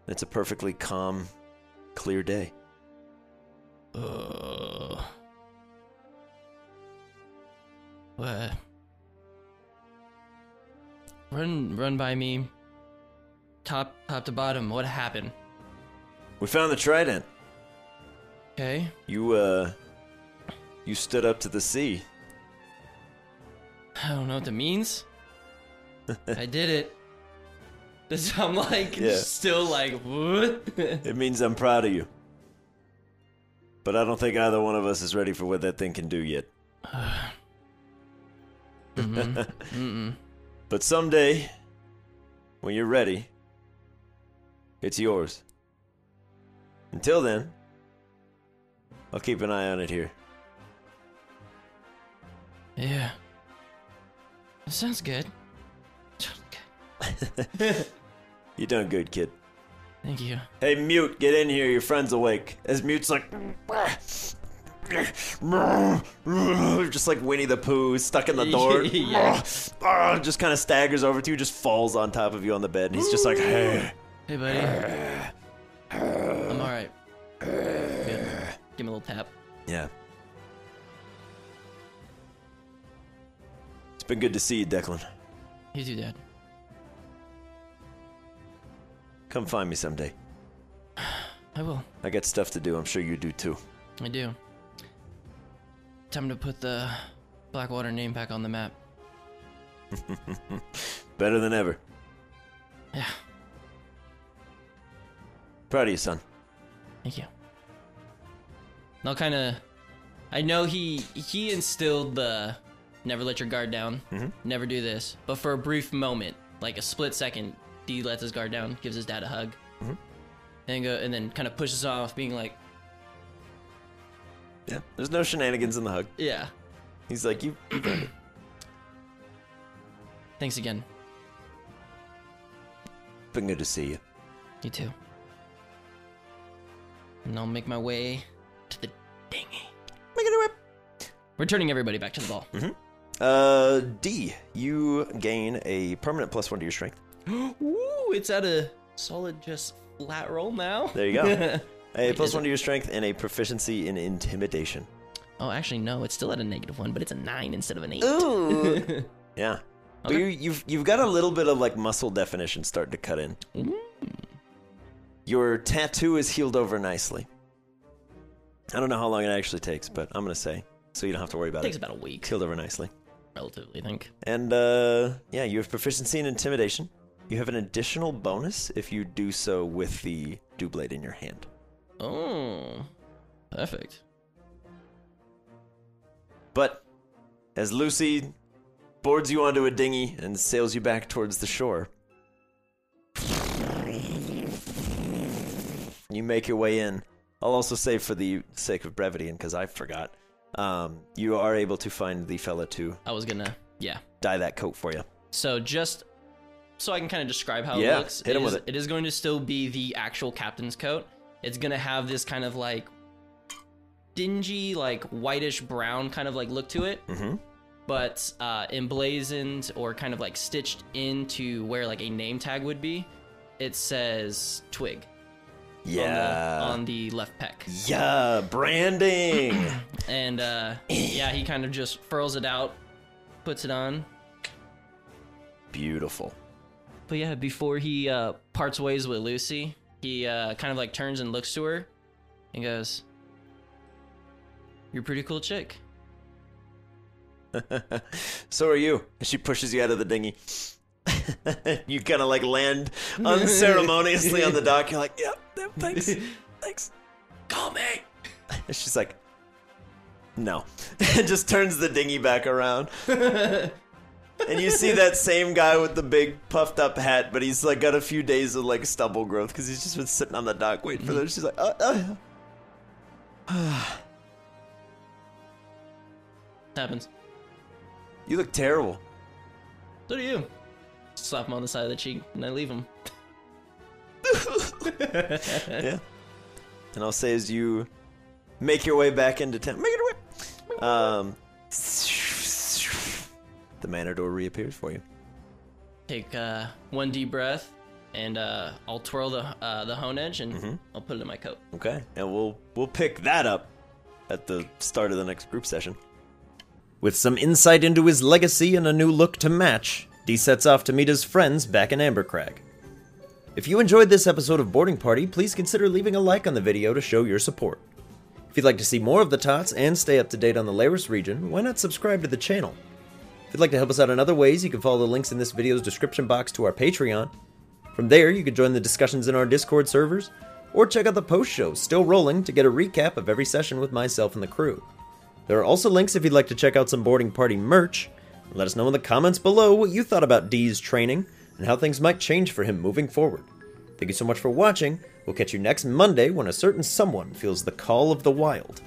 It's a perfectly calm, clear day. What? Run by me. Top to bottom. What happened? We found the trident. Okay. You stood up to the sea. I don't know what that means. I did it. I'm like still like what? It means I'm proud of you. But I don't think either one of us is ready for what that thing can do yet. Mm-hmm. Mm-mm. But someday, when you're ready, it's yours. Until then, I'll keep an eye on it here. Yeah. That sounds good. You done good, kid. Thank you. Hey, Mute, get in here. Your friend's awake. As Mute's like... just like Winnie the Pooh stuck in the door. Yeah. Just kind of staggers over to you, just falls on top of you on the bed, and he's just like, hey buddy, I'm alright. Give him a little tap. Yeah. It's been good to see you, Declan. You too, Dad. Come find me someday. I will. I got stuff to do. I'm sure you do too. I do. Time to put the Blackwater name back on the map. Better than ever. Yeah. Proud of you, son. Thank you. And I'll kind of... I know he instilled the never let your guard down, mm-hmm. never do this, but for a brief moment, like a split second, Dee lets his guard down, gives his dad a hug, mm-hmm. and then kind of pushes off, being like, yeah, there's no shenanigans in the hug. Yeah. He's like, you got it. Thanks again. Been good to see you. You too. And I'll make my way to the dinghy. Make it a rip. Returning everybody back to the ball. Mm-hmm. D, you gain a permanent +1 to your strength. Ooh, it's at a solid just flat roll now. There you go. A +1 to your strength and a proficiency in intimidation. Oh, actually, no. It's still at a -1, but it's a 9 instead of an 8. Ooh. Yeah. Okay. But you've got a little bit of, like, muscle definition starting to cut in. Mm. Your tattoo is healed over nicely. I don't know how long it actually takes, but I'm going to say. So you don't have to worry about it. Takes about a week. Healed over nicely. Relatively, I think. And, yeah, you have proficiency in intimidation. You have an additional bonus if you do so with the Dew blade in your hand. Oh, perfect. But as Lucy boards you onto a dinghy and sails you back towards the shore, you make your way in. I'll also say, for the sake of brevity, and because I forgot, you are able to find the fella too. I was gonna, dye that coat for you. So just so I can kind of describe how it looks. Hit him with it. It is going to still be the actual captain's coat. It's going to have this kind of, like, dingy, like, whitish-brown kind of, like, look to it. Mm-hmm. But emblazoned or kind of, like, stitched into where, like, a name tag would be, it says Twig. Yeah. On the left pec. Yeah, branding! And, yeah, he kind of just furls it out, puts it on. Beautiful. But, yeah, before he parts ways with Lucy... He kind of like turns and looks to her, and goes, "You're a pretty cool chick." So are you. And she pushes you out of the dinghy. You kind of like land unceremoniously on the dock. You're like, yeah, thanks. Thanks. Call me. And she's like, no. And just turns the dinghy back around. And you see that same guy with the big puffed up hat, but he's like got a few days of like stubble growth because he's just been sitting on the dock waiting for them. She's like, Happens. You look terrible. So do you. Slap him on the side of the cheek and I leave him. Yeah. And I'll say as you make your way back into town. Make it a whip! The manor door reappears for you. Take one deep breath and I'll twirl the Honedge and I'll put it in my coat. Okay. And we'll pick that up at the start of the next group session. With some insight into his legacy and a new look to match, Dee sets off to meet his friends back in Ambercrag. If you enjoyed this episode of Boarding Party, please consider leaving a like on the video to show your support. If you'd like to see more of the Tots and stay up to date on the Laris region, why not subscribe to the channel? If you'd like to help us out in other ways, you can follow the links in this video's description box to our Patreon. From there, you can join the discussions in our Discord servers, or check out the post-show, Still Rolling, to get a recap of every session with myself and the crew. There are also links if you'd like to check out some Boarding Party merch. Let us know in the comments below what you thought about Dee's training and how things might change for him moving forward. Thank you so much for watching. We'll catch you next Monday when a certain someone feels the call of the wild.